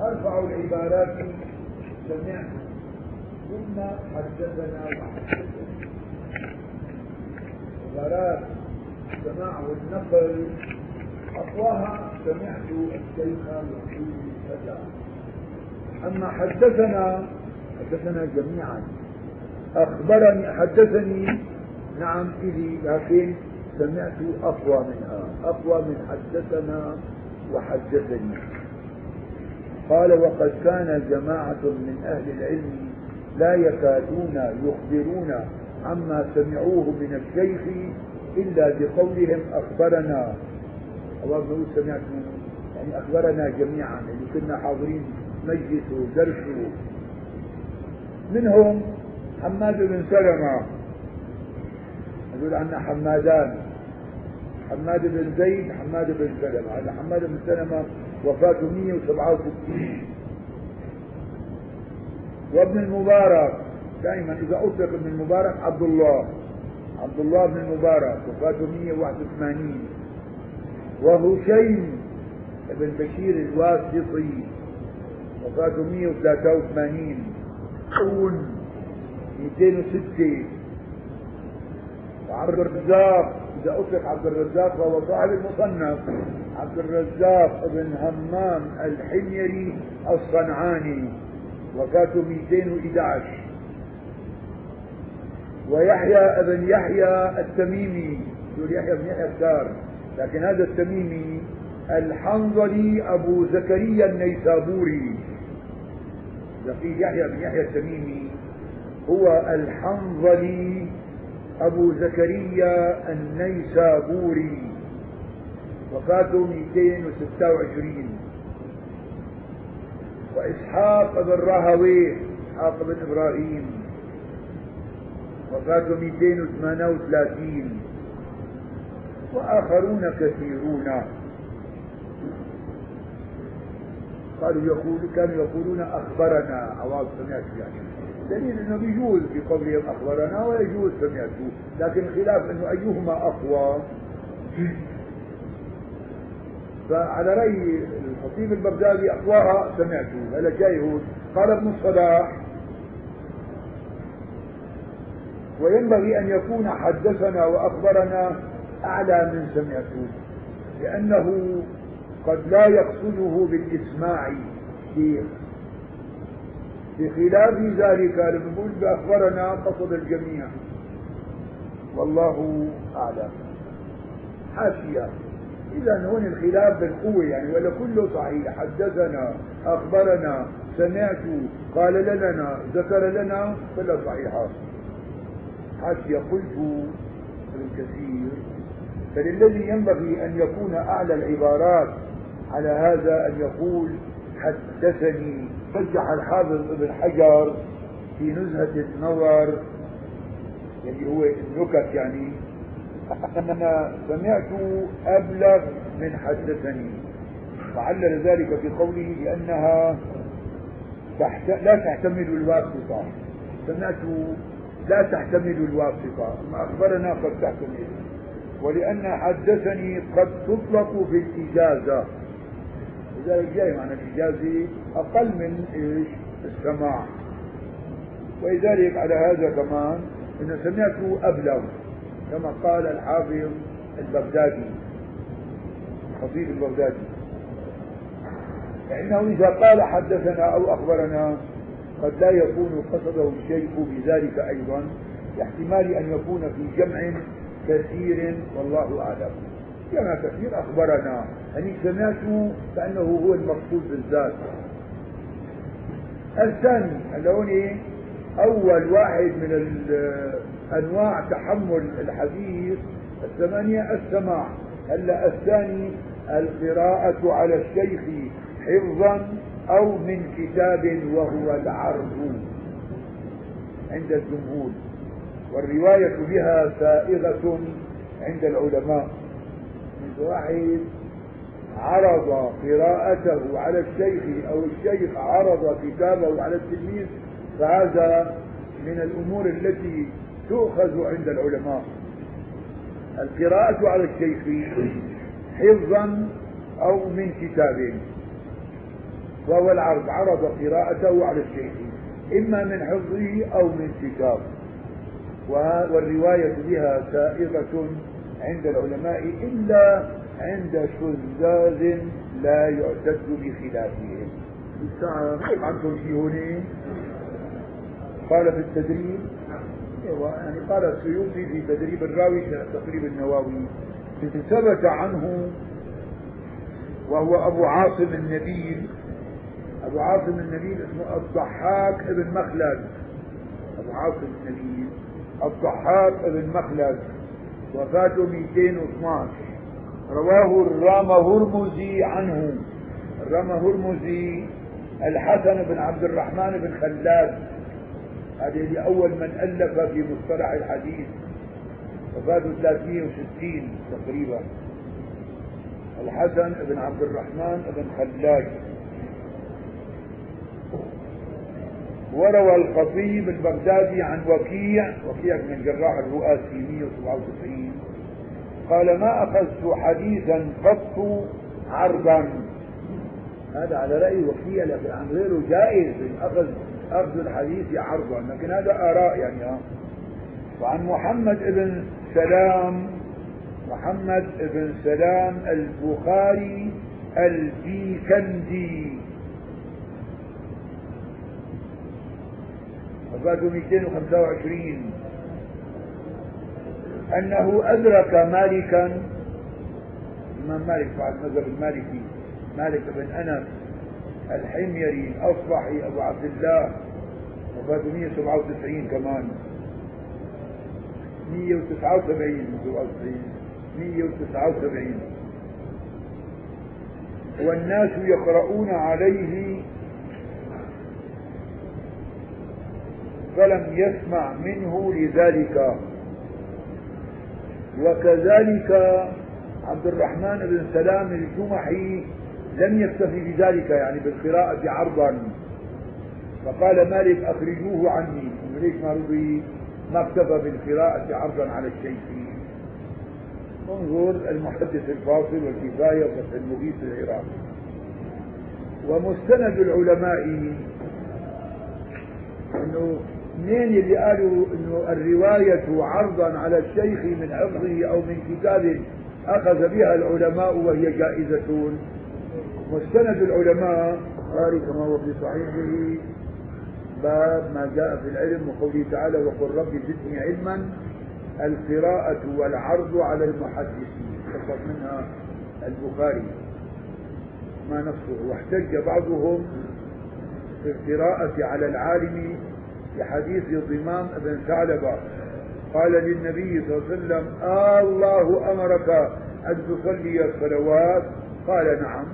أرفع العبارات سمعنا ثم حدثنا وحدثنا. عبارات السماع والنقل أقواها سمعت الشيخ الوحيد الفتى، أما حدثنا حدثنا جميعا، أخبرني حدثني نعم إذي، لكن سمعت أقوى منها، أقوى من حدثنا وحدثني. قال وقد كان جماعة من أهل العلم لا يكادون يخبرون عما سمعوه من الشيخ إلا بقولهم أخبرنا، الله يقول سمعتنا يعني أخبرنا جميعا، اللي كنا حاضرين مجلسه درسه. منهم حماد بن سلمة، نقول عنا حمادان، حماد بن زيد حماد بن سلمة. هذا حماد بن سلمة وفاته مئة وسبعة وستين. وابن المبارك، دائما إذا أطلق ابن المبارك عبد الله، عبد الله بن المبارك وفاته مئة وواحد وثمانين. وهشيم بن بشير الواسطي وفاته مئة وثلاثة وثمانين. قون مئتين وستة. وعبد الرزاق، إذا أطلق عبد الرزاق فهو صاحب المصنف، عبد الرزاق بن همام الحميري الصنعاني وفاته مئتين وأحد عشر. ويحيى بن يحيى التميمي، يقول يحيى بن يحيى الدار، لكن هذا التميمي الحنظلي أبو زكريا النيسابوري، لقيل يحيى بن يحيى التميمي هو الحنظلي أبو زكريا النيسابوري وفاته مئتين وستة وعشرين. وإسحاق بن راهويه، إسحاق بن إبراهيم، وفاته مئتين وثمانية وثلاثين. وآخرون كثيرون. قالوا يقول كانوا يقولون أخبرنا أو سمعت، يعني دليل أنه يجوز في قولهم أخبرنا ويجوز سمعته، لكن خلاف أنه أيهما أقوى. فعلى رأي الخطيب البغدادي أقواها سمعته، هذا جايهود. قال ابن الصلاح وينبغي أن يكون حدثنا وأخبرنا أعلى من سمعته، لأنه قد لا يقصده بالإسماع بخلاف ذلك المنذ أخبرنا قصد الجميع والله أعلم. حاشية. إذا هون الخلاف بالقوة يعني ولا كله صحيح. حدثنا، أخبرنا، سمعت، قال لنا، ذكر لنا، كلها صحيحة. حاشية. قلت ابن كثير فللذي ينبغي أن يكون أعلى العبارات على هذا أن يقول حدثني. رجح الحافظ ابن حجر في نزهة النظر يعني هو النكت يعني أنا سمعت أبلغ من حدثني، وعلل ذلك في قوله لأنها تحت... لا تحتمل الواسطة. سمعت لا تحتمل الواسطة، ما أخبرنا قد تحتمل، ولأن حدثني قد تطلق في الإجازة، لذلك جاي معنى الإجازة أقل من إيش السماع. ولذلك على هذا كمان إن سمعته أبلغ كما قال الحافظ البغدادي الخطيب البغدادي، فإنه إذا قال حدثنا أو أخبرنا قد لا يكون قصده الشيخ بذلك أيضا، لاحتمال أن يكون في جمع كثير والله أعلم. جمع كثير أخبرنا يعني سمعته فإنه هو المقصود بالذات. الثاني اللوني أول واحد من أنواع تحمل الحديث الثمانية السماع. هلا الثاني القراءة على الشيخ حفظا أو من كتاب وهو العرض عند الجمهور، والرواية بها سائغة عند العلماء. من واحد عرض قراءته على الشيخ أو الشيخ عرض كتابه على التلميذ، فهذا من الأمور التي تؤخذ عند العلماء. القراءة على الشيخ حفظا أو من كتاب وهو العرض، عرض قراءته على الشيخ إما من حفظه أو من كتاب، والرواية بها سائغة عند العلماء إلا عند شذاذ لا يعتد بخلافهم. الساعة عندكم شيء هونين قال في التدريب يعني قال السيوطي في تدريب الراوي شرح تقريب النووي ثبت عنه وهو أبو عاصم النبيل. أبو عاصم النبيل اسمه الضحاك ابن مخلد. أبو عاصم النبيل الضحاك ابن مخلد وفاته مئتين واثني عشر. رواه الرام هرمزي عنه. الرام هرمزي الحسن بن عبد الرحمن بن خلاد، هذه أول من ألف في مصطلح الحديث، وفاته ثلاثمئة وستين تقريبا. الحسن بن عبد الرحمن بن خلاد. وروى الخطيب البغدادي عن وكيع وكيع من جراح الرؤاسي مئة وسبعة وتسعين قال ما أخذت حديثا قط عرضا. هذا على رأي وكيع، لكن عن غيره جائز أخذ أخذ الحديث عرضا، لكن هذا آراء يعني. وعن محمد بن سلام محمد بن سلام البخاري البيكندي وفاته مئتين وخمسة وعشرين أنه أدرك مالكا. الإمام مالك بعد مذهب المالكي، مالك بن أنس الحميري الأصبحي أبو عبد الله وفاته مئة وسبعة وتسعين كمان مئة وتسعة وسبعين مئة وتسعة وسبعين والناس يقرؤون عليه فلم يسمع منه لذلك. وكذلك عبد الرحمن بن سلام الجمحي لم يكتفي بذلك يعني بالقراءة عرضا، فقال مالك أخرجوه عني، وليش ما رضي ما اكتفى بالقراءة عرضا على الشيخ. انظر المحدث الفاصل والكفاية والمغيث العراقي. ومستند العلماء انه اثنين اللي قالوا انه الرواية عرضا على الشيخ من حفظه او من كتاب اخذ بها العلماء وهي جائزة. مستند العلماء قال كما هو في صحيحه باب ما جاء في العلم وقوله تعالى وقل رب زدني علما. القراءة والعرض على المحدثين خصص منها البخاري ما نصه. واحتج بعضهم في القراءة على العالم بحديث ضمام ابن ثعلبة قال للنبي صلى الله عليه وسلم آه الله أمرك أن تصلي الصلوات قال نعم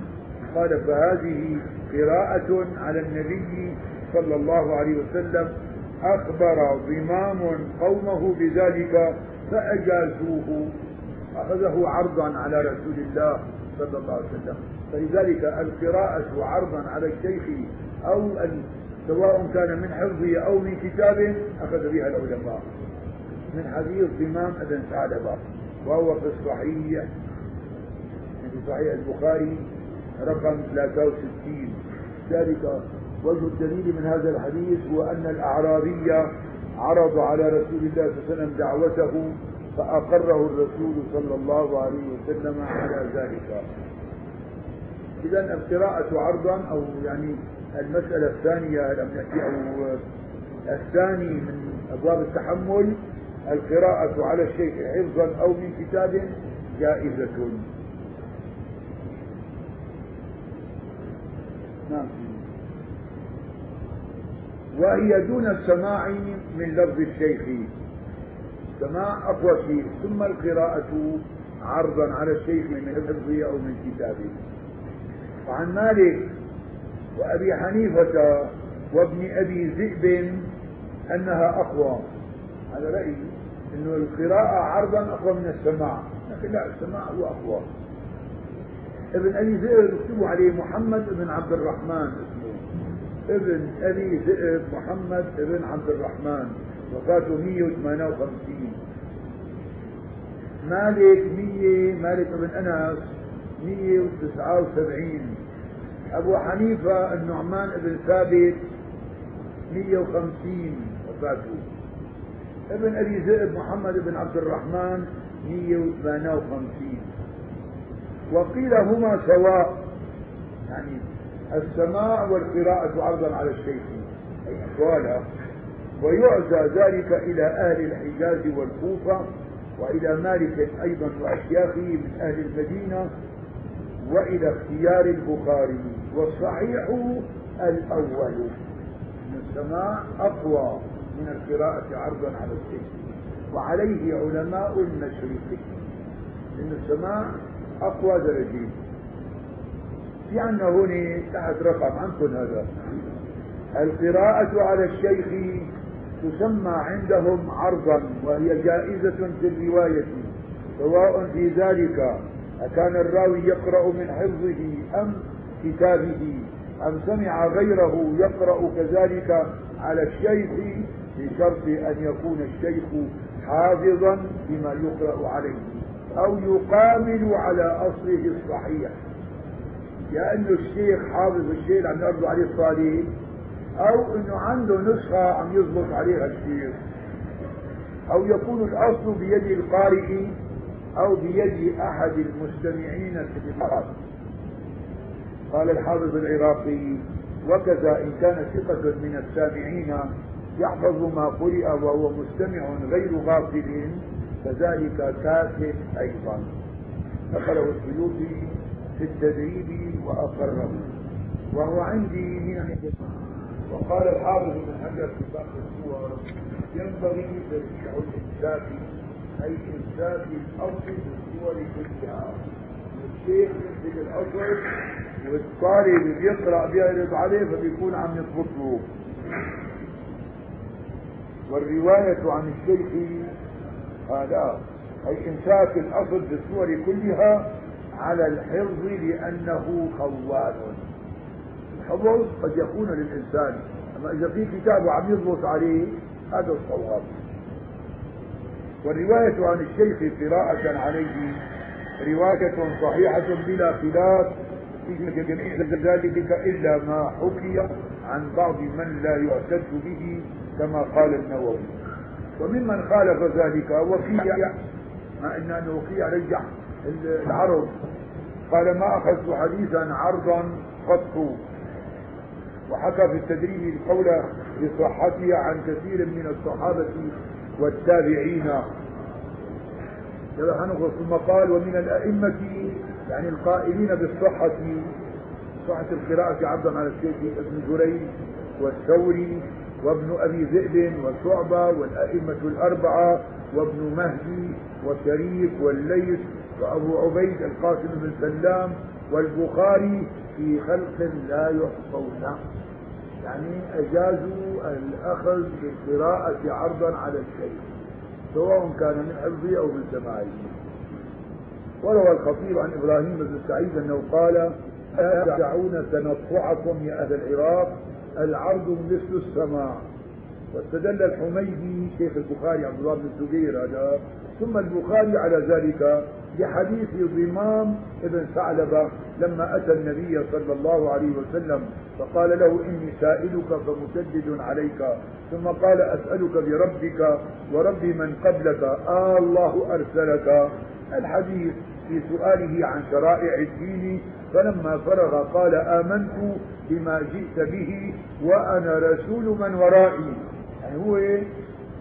قال فهذه قراءة على النبي صلى الله عليه وسلم أخبر ضمام قومه بذلك فأجازوه أخذه عرضا على رسول الله صلى الله عليه وسلم. فلذلك القراءة عرضا على الشيخ أو سواء كان من حفظه أو من كتابه أخذ بها العلماء من حديث ضمام ابن ثعلبة وهو في الصحيح في صحيح البخاري رقم ثلاثة وستين. ذلك وجه الدليل من هذا الحديث هو أن الأعرابي عرض على رسول الله صلى الله عليه وسلم دعوته فأقره الرسول صلى الله عليه وسلم على ذلك. إذن القراءة عرضا أو يعني المسألة الثانية لم نأتي أو الثاني من أبواب التحمل القراءة على الشيخ حفظا أو من كتاب جائزة. نعم. وهي دون السماع من لفظ الشيخ سماع أقوى شيء ثم القراءة عرضا على الشيخ من حفظه أو من كتابه. وعن مالك وأبي حنيفة وابن أبي ذئب أنها أقوى. على رأيي أن القراءة عرضا أقوى من السماع لكن لا السماع هو أقوى. ابن أبي ذئب يكتبوا عليه محمد بن عبد الرحمن اسمه ابن أبي ذئب محمد بن عبد الرحمن وفاته مئة وثمانية وخمسين. مالك مية مالك بن أنس مئة وتسعة وسبعين. أبو حنيفة النعمان بن ثابت مئة وخمسين وفاته. ابن أبي ذئب محمد بن عبد الرحمن مئة وثمانية وخمسين. وقيل هما سواء يعني السماع والقراءة عرضا على الشيخ أي أقواله. ويعزى ذلك إلى أهل الحجاز والكوفة وإلى مالك أيضا وأشياخه من أهل المدينة وإلى اختيار البخاري. والصحيح الأول أن السماع أقوى من القراءة عرضا على الشيخ وعليه علماء المشرق إن السماع أقوى درجين. في عنا هنا تحت رقم عنكم هذا القراءة على الشيخ تسمى عندهم عرضا وهي جائزة في الرواية سواء في ذلك أكان الراوي يقرأ من حفظه أم كتابه أم سمع غيره يقرأ كذلك على الشيخ بشرط أن يكون الشيخ حافظا بما يقرأ عليه أو يقامل على أصله الصحيح. يا أنه الشيخ حافظ الشيء اللي عم يعرض عليه الطالب أو أنه عنده نسخة عم يضبط عليها الشيخ أو يكون الأصل بيد القارئ أو بيد أحد المستمعين في القراءة. قال الحافظ العراقي وكذا إن كان ثقة من السامعين يحفظ ما قرئ وهو مستمع غير غافل فذلك كافٍ أيضا. نقله السيوطي في التدريب وأقره وهو عندي من عند. وقال الحافظ بن حجر في بعض الصور ينبغي ترجيع الإمساك أي إمساك الأصل بالصور كلها. الشيخ يمسك الأصل والطالب يقرأ بيعرض عليه فبيكون عم يضبط له. والرواية عن الشيخ هذا أي إمساك الأصل بالصور كلها على الحفظ لأنه خوان. الحفظ قد يكون للإنسان أما إذا في كتاب عم يضبط عليه هذا الصواب. والرواية عن الشيخ قراءة عليه رواية صحيحة بلا خلاف في جميع ذلك إلا ما حكي عن بعض من لا يعتد به كما قال النووي. وممن خالف ذلك وقيع مع أن وقيع رجع العرض قال ما أخذت حديثا عرضا قط وحكى في التدريب القول بصحتها عن كثير من الصحابة والتابعين. ثم قال ومن الأئمة يعني القائلين بالصحة صحة القراءة عبدا على الشيخ ابن جريج والثوري وابن أبي ذئب وشعبة والأئمة الأربعة وابن مهدي وشريف والليث وأبو عبيد القاسم بن سلام والبخاري في خلق لا يحصونه، يعني أجازوا الأخذ بالقراءة عرضا على الشيء سواء كان من حفظه أو من سماعه. وروى الخطيب عن إبراهيم بن سعيد أنه قال أتدعون تنطعكم يا أهل العراق العرض مثل السماع. واستدل الحميدي شيخ البخاري عبد الله بن الزبير هذا ثم البخاري على ذلك بحديث ضمام ابن ثعلبة لما أتى النبي صلى الله عليه وسلم فقال له إني سائلك فمسدد عليك، ثم قال أسألك بربك ورب من قبلك آه الله أرسلك. الحديث في سؤاله عن شرائع الدين، فلما فرغ قال آمنت بما جئت به وأنا رسول من ورائي، يعني هو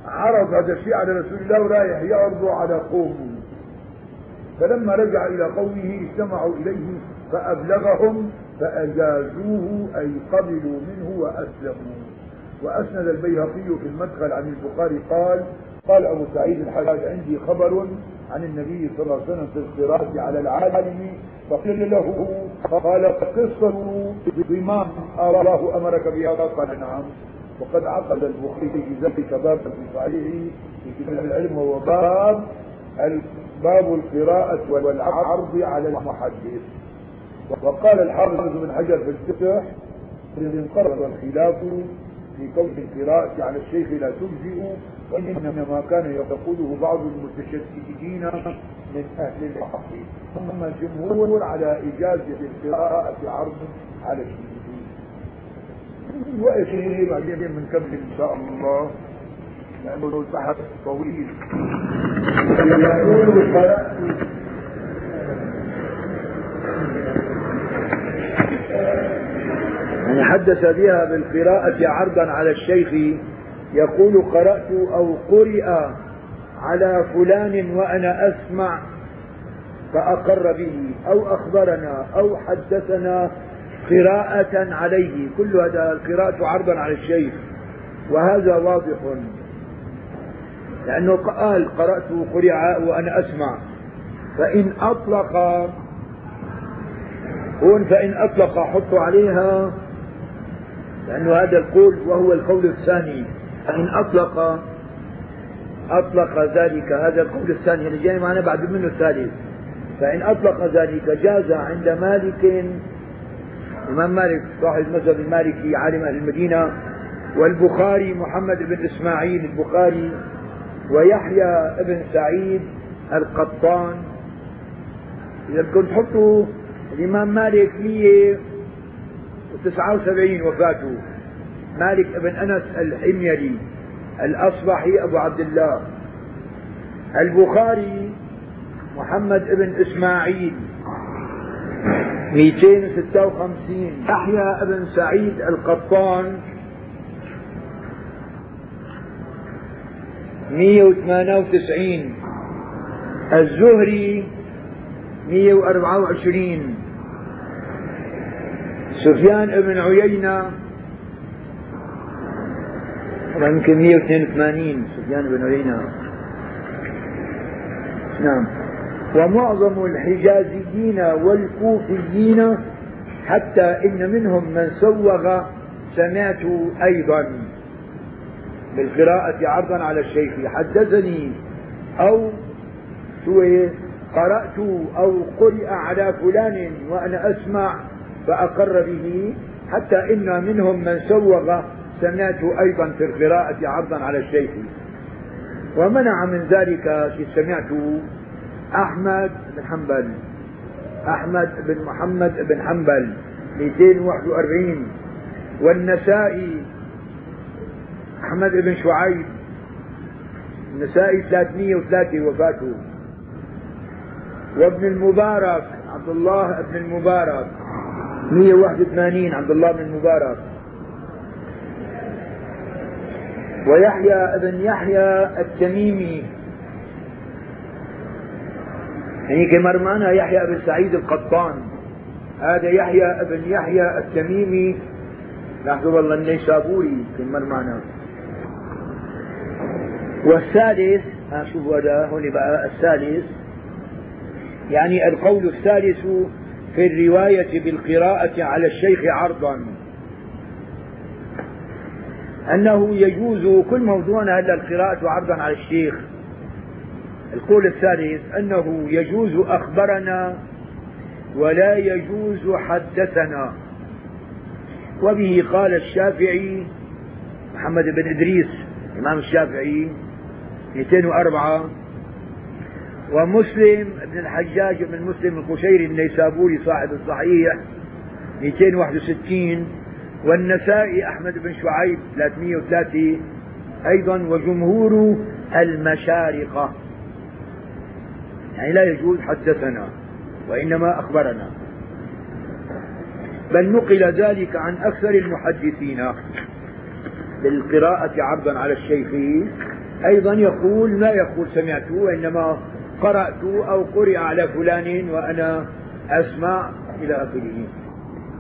عرض هذا الشيء على رسول الله ورايح يعرضه على قومه. فلما رجع إلى قومه اجتمعوا إليه فأبلغهم فأجازوه أي قبلوا منه وأسلموا. وأسند البيهقي في المدخل عن البخاري قال قال أبو سعيد الحجاج عندي خبر عن النبي صلى الله عليه وسلم في القراءة على العالم فقيل له قال قصه بما الله أمرك بها قال نعم. وقد عقد البخاري في ذلك باب في كتاب العلم وهو باب باب القراءة والعرض على المحدث. وقال الحافظ بن حجر في الفتح إذ انقرض الخلاف في كون القراءة على الشيخ لا تجزئ وإنما كان يقوله بعض المتشددين من أهل الحديث، ثم الجمهور على إجازة القراءة عرض على الشيخ. وأشياء بعدين من قبل إن شاء الله لأنه البحث طويل. من حدث بها بالقراءة عرضا على الشيخ يقول قرأت أو قرئ على فلان وأنا أسمع فأقر به أو أخبرنا أو حدثنا قراءة عليه، كل هذا القراءة عرضا على الشيخ. وهذا واضح لأنه قال قرأت قرئ وأنا أسمع، فإن أطلق هون فإن أطلق حط عليها لأنه هذا القول وهو القول الثاني، فإن أطلق أطلق ذلك هذا القول الثاني اللي جاي معنا بعد منه الثالث. فإن أطلق ذلك جاز عند مالك الإمام مالك صاحب المذهب المالكي عالم أهل المدينة والبخاري محمد بن إسماعيل البخاري ويحيى بن سعيد القطان. إذا كنت حطوا الإمام مالك مئة وتسعة وسبعين وفاته، مالك بن أنس الحميري الأصبحي أبو عبد الله. البخاري محمد بن إسماعيل مئتين وستة وخمسين، يحيى بن سعيد القطان مئة وثمانية وتسعين، الزهري مئة وأربعة وعشرين، سفيان بن عيينة يمكن مئة واثنين وثمانين سفيان بن عيينة نعم. ومعظم الحجازيين والكوفيين حتى إن منهم من سوغ سمعت أيضا بالقراءة عرضا على الشيخ حدثني أو قرأت أو قرئ على فلان وأنا أسمع فأقر به، حتى إن منهم من سوغ سمعت أيضا في القراءة عرضا على الشيخ. ومنع من ذلك سمعت أحمد بن حنبل أحمد بن محمد بن حنبل مئتين وواحد وأربعين، والنسائي أحمد بن شعيب النسائي ثلاثمئة وثلاثة وفاته، وابن المبارك عبد الله بن المبارك مئة وواحد وثمانين عبد الله بن المبارك، ويحيى بن يحيى التميمي، يعني كمر معنا يحيى بن سعيد القطان، هذا يحيى بن يحيى التميمي لاحظوا والله النيسابوري كمر معنا. والثالث شوف هذا هون بقى الثالث، يعني القول الثالث في الرواية بالقراءة على الشيخ عرضا، أنه يجوز كل موضوعنا هلا القراءة عرضا على الشيخ. القول الثالث أنه يجوز أخبرنا ولا يجوز حدثنا، وبه قال الشافعي محمد بن إدريس إمام الشافعي مئتين وأربعة، ومسلم ابن الحجاج بن مسلم القشيري النيسابوري صاحب الصحيح مئتين وواحد وستين، والنسائي أحمد بن شعيب ثلاثمئة وثلاثة أيضا، وجمهور المشارقة، يعني لا يجوز حدثنا وإنما أخبرنا، بل نقل ذلك عن أكثر المحدثين بالقراءة عرضا على الشيخ. أيضا يقول لا يقول سمعت وإنما قرأت أو قرئ على فلان وأنا أسمع إلى آخره.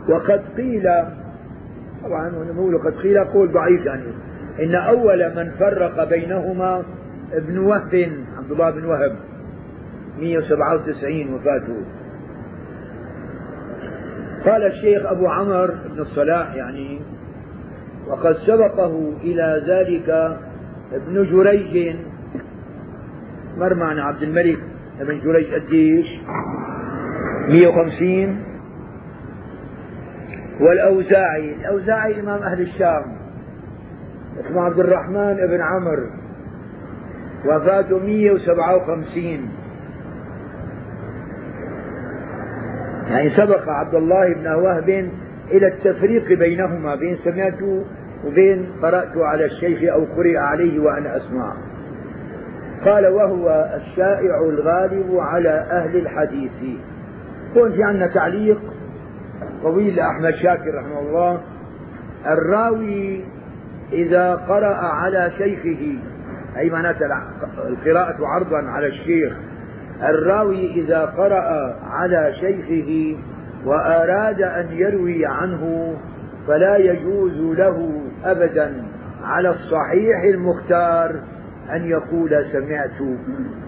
وقد قيل طبعا وقد قيل قول ضعيف يعني إن أول من فرق بينهما ابن وهب عبد الله بن وهب مئة وسبعة وتسعين وفاته. قال الشيخ أبو عمر بن الصلاح يعني وقد سبقه إلى ذلك ابن جريج، مر معنا عبد الملك ابن جريج قديش مئة وخمسين، والأوزاعي الأوزاعي إمام أهل الشام اسمه عبد الرحمن ابن عمرو وفاته مئة وسبعة وخمسين، يعني سبق عبد الله بن وهب إلى التفريق بينهما بين سمعته وبين قرأت على الشيخ أو قرئ عليه وأنا أسمع. قال وهو الشائع الغالب على أهل الحديث. كون في عندنا تعليق طويل لأحمد شاكر رحمه الله، الراوي إذا قرأ على شيخه أي معناتها القراءة عرضا على الشيخ، الراوي إذا قرأ على شيخه وأراد أن يروي عنه فلا يجوز له أبدا على الصحيح المختار أن يقول سمعت،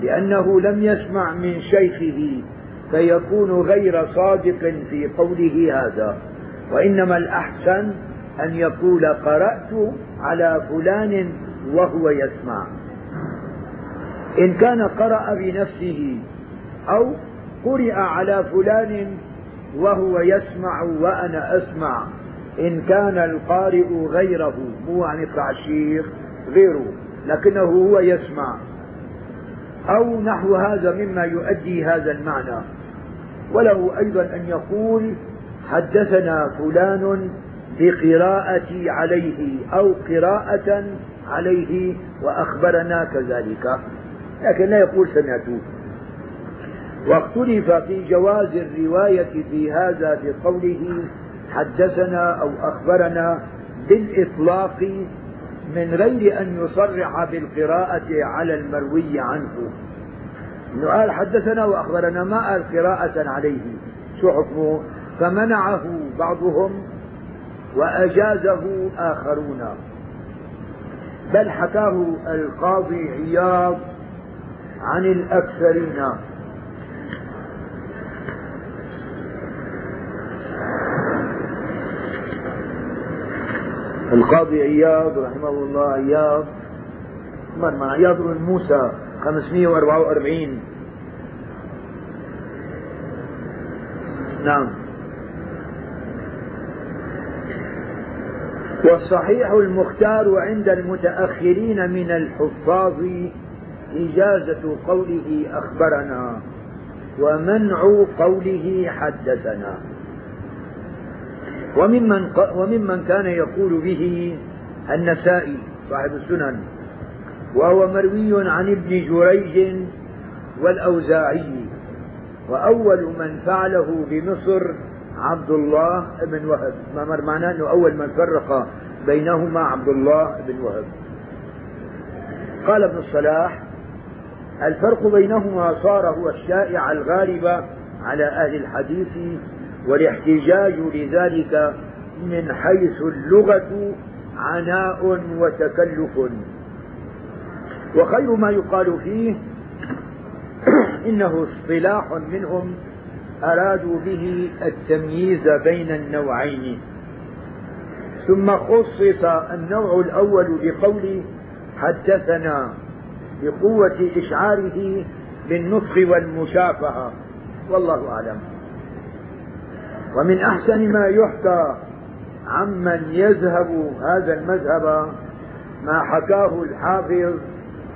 لأنه لم يسمع من شيخه فيكون غير صادق في قوله هذا، وإنما الأحسن أن يقول قرأت على فلان وهو يسمع، إن كان قرأ بنفسه أو قرئ على فلان وهو يسمع وأنا أسمع إن كان القارئ غيره، مو عن يطلع الشيخ غيره لكنه هو يسمع أو نحو هذا مما يؤدي هذا المعنى. وله أيضا أن يقول حدثنا فلان بقراءتي عليه أو قراءة عليه وأخبرنا كذلك، لكن لا يقول سمعته. واختلف في جواز الرواية في هذا في قوله حدثنا أو أخبرنا بالإطلاق من غير أن يصرح بالقراءة على المروي عنه، إنه قال حدثنا وأخبرنا ما قال قراءة عليه، شو حكمه؟ فمنعه بعضهم وأجازه آخرون، بل حكاه القاضي عياض عن الأكثرين. القاضي عياض رحمه الله عياض مر مع عياض بن موسى خمسمئة وأربعة وأربعين، نعم. والصحيح المختار عند المتأخرين من الحفاظ إجازة قوله أخبرنا ومنع قوله حدثنا. وممن, وممن كان يقول به النسائي صاحب السنن، وهو مروي عن ابن جريج والأوزاعي، وأول من فعله بمصر عبد الله بن وهب، ما مر معناه أنه أول من فرق بينهما عبد الله بن وهب. قال ابن الصلاح: الفرق بينهما صار هو الشائع الغالب على أهل الحديث، والاحتجاج لذلك من حيث اللغة عناء وتكلف. وخير ما يقال فيه إنه اصطلاح منهم أرادوا به التمييز بين النوعين، ثم خصص النوع الأول بقوله حدثنا بقوة إشعاره بالنطق والمشافهة، والله أعلم. ومن أحسن ما يحكى عمن يذهب هذا المذهب ما حكاه الحافظ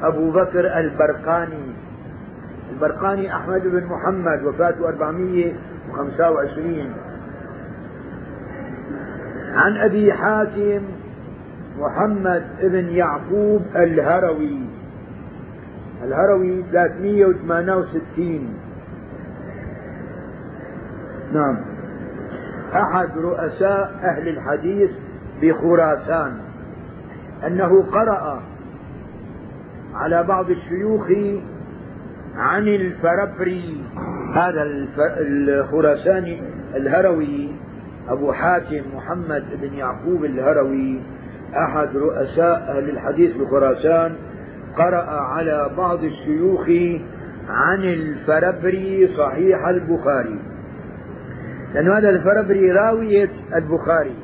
أبو بكر البرقاني. البرقاني أحمد بن محمد، وفاته أربعمائة وخمسة وعشرين، عن أبي حاتم محمد بن يعقوب الهروي الهروي ثلاثمائة وثمانية وستين، نعم، أحد رؤساء أهل الحديث بخراسان، أنه قرأ على بعض الشيوخ عن الفربري، هذا الخراساني الهروي أبو حاتم محمد بن يعقوب الهروي أحد رؤساء أهل الحديث بخراسان، قرأ على بعض الشيوخ عن الفربري صحيح البخاري، لأن هذا الفربري راوية البخاري،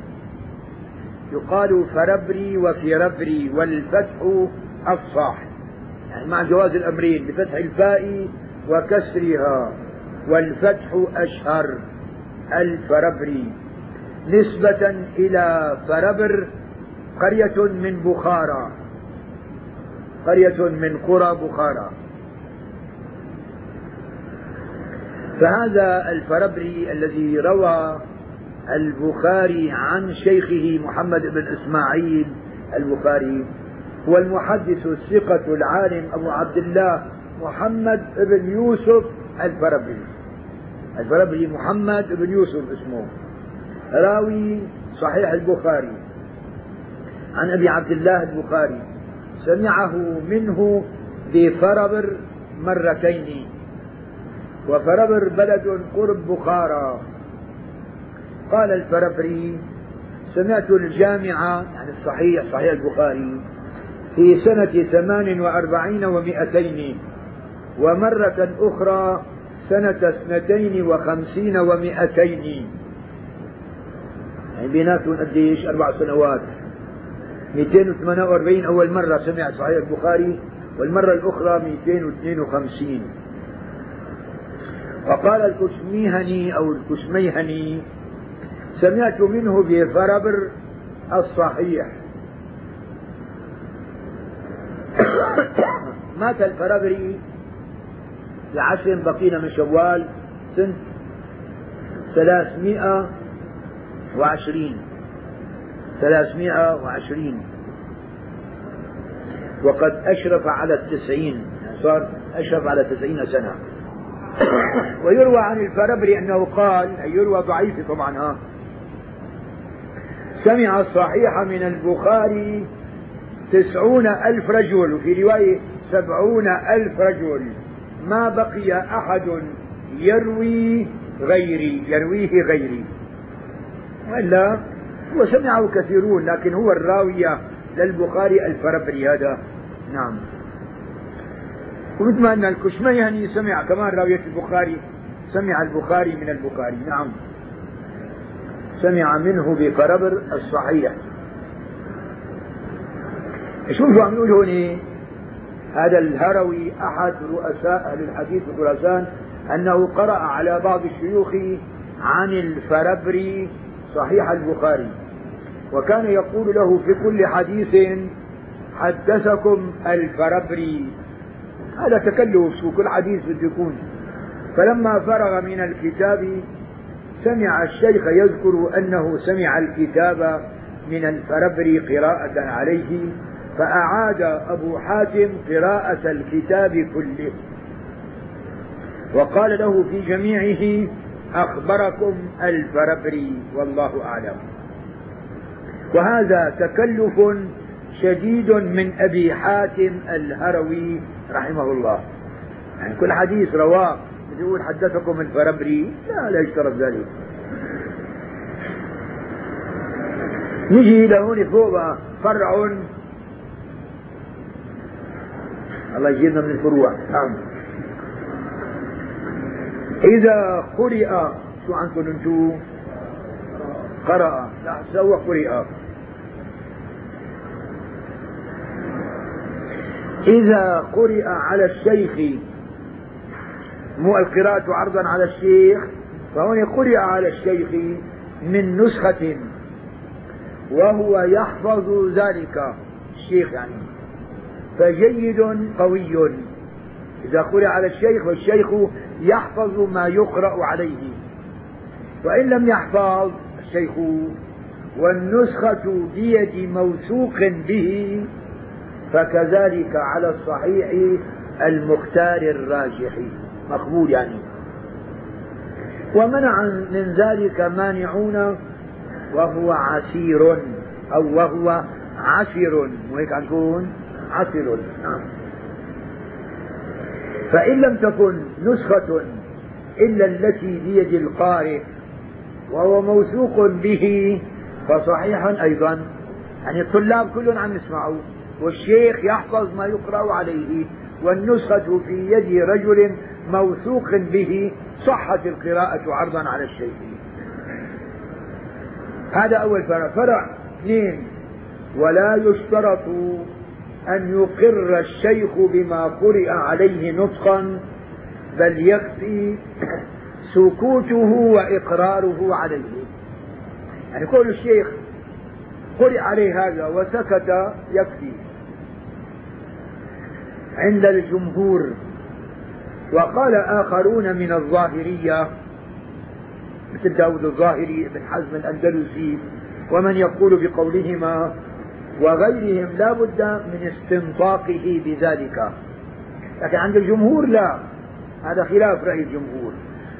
يقال فربري وفربري والفتح الصح، يعني مع جواز الأمرين بفتح الفاء وكسرها، والفتح أشهر. الفربري نسبة إلى فربر، قرية من بخارى، قرية من قرى بخارى. فهذا الفربري الذي روى البخاري عن شيخه محمد بن إسماعيل البخاري هو المحدث الثقة العالم أبو عبد الله محمد بن يوسف الفربري الفربري محمد بن يوسف اسمه، راوي صحيح البخاري عن أبي عبد الله البخاري، سمعه منه بفربر مرتين، وفربر بلد قرب بخارى. قال الفربري: سمعت الجامعة، يعني الصحيح صحيح البخاري، في سنة ثمان وأربعين ومئتين، ومرة أخرى سنة اثنتين وخمسين ومئتين، يعني بيناتهم قديش؟ أربع سنوات. مئتين وثمانية وأربعين أول مرة سمع صحيح البخاري، والمرة الأخرى مئتين واثنين وخمسين. وقال الكشميهني أو الكشميهني: سمعت منه بفربر الصحيح. مات الفربري لعشر بقينا من شوال سنة ثلاثمائة وعشرين ثلاثمائة وعشرين وقد أشرف على التسعين، صار أشرف على تسعين سنة. ويروى عن الفربري أنه قال، يروى ضعيف طبعا، ها سمع الصحيح من البخاري تسعون ألف رجل، وفي رواية سبعون ألف رجل، ما بقي أحد يروي غيري يرويه غيري ولا وسمعه كثيرون، لكن هو الراوية للبخاري الفربري هذا، نعم. ومثل ما أن الكشميهني سمع كمان راوية البخاري، سمع البخاري من البخاري، نعم، سمع منه بفربر الصحيح. شوفوا عم يقول هنا هذا الهروي أحد رؤساء أهل الحديث بخراسان أنه قرأ على بعض الشيوخ عن الفربري صحيح البخاري، وكان يقول له في كل حديث: حدثكم الفربري. هذا تكلف، شو كل حديث بده يكون. فلما فرغ من الكتاب سمع الشيخ يذكر أنه سمع الكتاب من الفربري قراءة عليه، فأعاد أبو حاتم قراءة الكتاب كله، وقال له في جميعه: أخبركم الفربري، والله أعلم. وهذا تكلف شديد من أبي حاتم الهروي رحمه الله. يعني كل حديث رواه يقول حدثكم الفربري لا لا يشترط ذلك. نجي لهون فوق فرع، الله يجينا من الفروع. إذا قرئ، شو عنكم أنتم؟ قرأ، لا سوى قرئ. إذا قرئ على الشيخ، مو القراءة عرضا على الشيخ، فهون قرئ على الشيخ من نسخة وهو يحفظ ذلك، الشيخ يعني، فجيد قوي. إذا قرئ على الشيخ والشيخ يحفظ ما يقرأ عليه، فإن لم يحفظ الشيخ والنسخة بيد موثوق به فكذلك على الصحيح المختار الراجح مقبول يعني. ومنع من ذلك مانعون وهو عسير أو وهو عسر، وهيك عنكون عسر. نعم. فإن لم تكن نسخة إلا التي بيد القارئ وهو موثوق به فصحيح أيضا، يعني الطلاب كلهم عم يسمعوا والشيخ يحفظ ما يقرأ عليه والنسخة في يد رجل موثوق به، صحت القراءة عرضا على الشيخ. هذا أول فرع. فرع اثنين، ولا يشترط أن يقر الشيخ بما قرئ عليه نطقا، بل يكفي سكوته وإقراره عليه. يعني يقول الشيخ قرئ عليه هذا وسكت يكفي عند الجمهور. وقال آخرون من الظاهرية مثل داود الظاهري، ابن حزم الأندلسي ومن يقول بقولهما وغيرهم لا بد من استنطاقه بذلك، لكن عند الجمهور لا، هذا خلاف رأي الجمهور.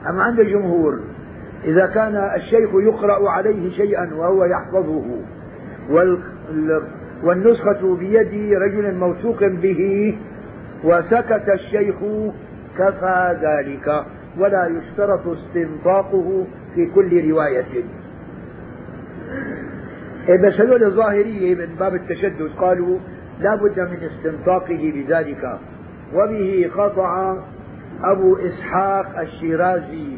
أما عند الجمهور إذا كان الشيخ يقرأ عليه شيئا وهو يحفظه والنسخة بيد رجل موثوق به وسكت الشيخ كفى ذلك، ولا يشترط استنطاقه في كل رواية. بس هذول الظاهرية من باب التشدد قالوا لا بد من استنطاقه بذلك، وبه قطع أبو إسحاق الشيرازي.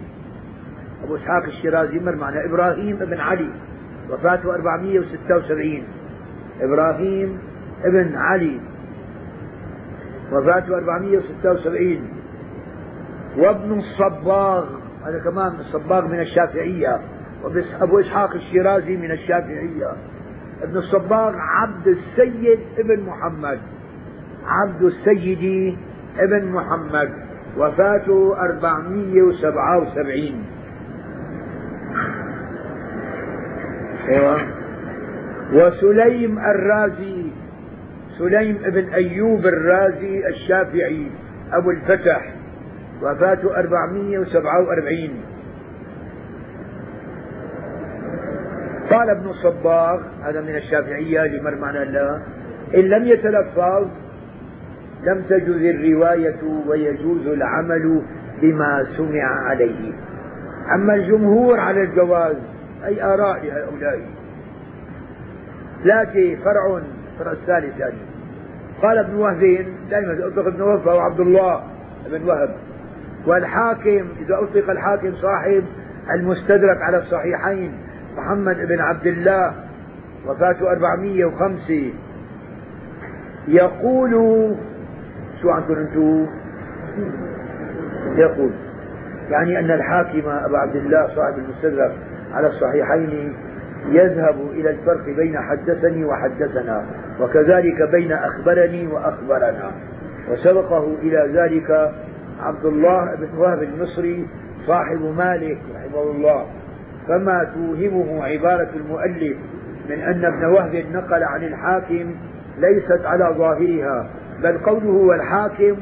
أبو إسحاق الشيرازي مر معنا، إبراهيم بن علي، وفاته أربعمائة وستة وسبعين. إبراهيم بن علي وفاته أربعمائة وستة وسبعين. وابن الصباغ، هذا كمان الصباغ من الشافعية، وأبو إسحاق الشيرازي من الشافعية. ابن الصباغ عبد السيد ابن محمد، عبد السيد ابن محمد، وفاته أربعمائة وسبعة وسبعين. وسليم الرازي، سليم ابن أيوب الرازي الشافعي أبو الفتح، وفاته أربعمائة وسبعة وأربعين. قال ابن الصباغ، هذا من الشافعية اللي مر معنا، لا إن لم يتلفظ لم تجوز الرواية ويجوز العمل بما سمع عليه. أما الجمهور على الجواز، أي آراء هؤلاء. لكن فرع فرع الثالث يعني. قال ابن وهب، دائما إذا أطلق ابن وهب وعبد الله ابن وهب. والحاكم، إذا أطلق الحاكم صاحب المستدرك على الصحيحين محمد بن عبد الله، وفاته أربعمائة وخمسة، يقول شو عنكم أنتم؟ يقول يعني أن الحاكم أبو عبد الله صاحب المستدرك على الصحيحين يذهب إلى الفرق بين حدثني وحدثنا، وكذلك بين أخبرني وأخبرنا. وسبقه إلى ذلك عبد الله بن وهب المصري صاحب مالك رحمه الله، فما توهمه عبارة المؤلف من أن ابن وهب نقل عن الحاكم ليست على ظاهرها، بل قوله والحاكم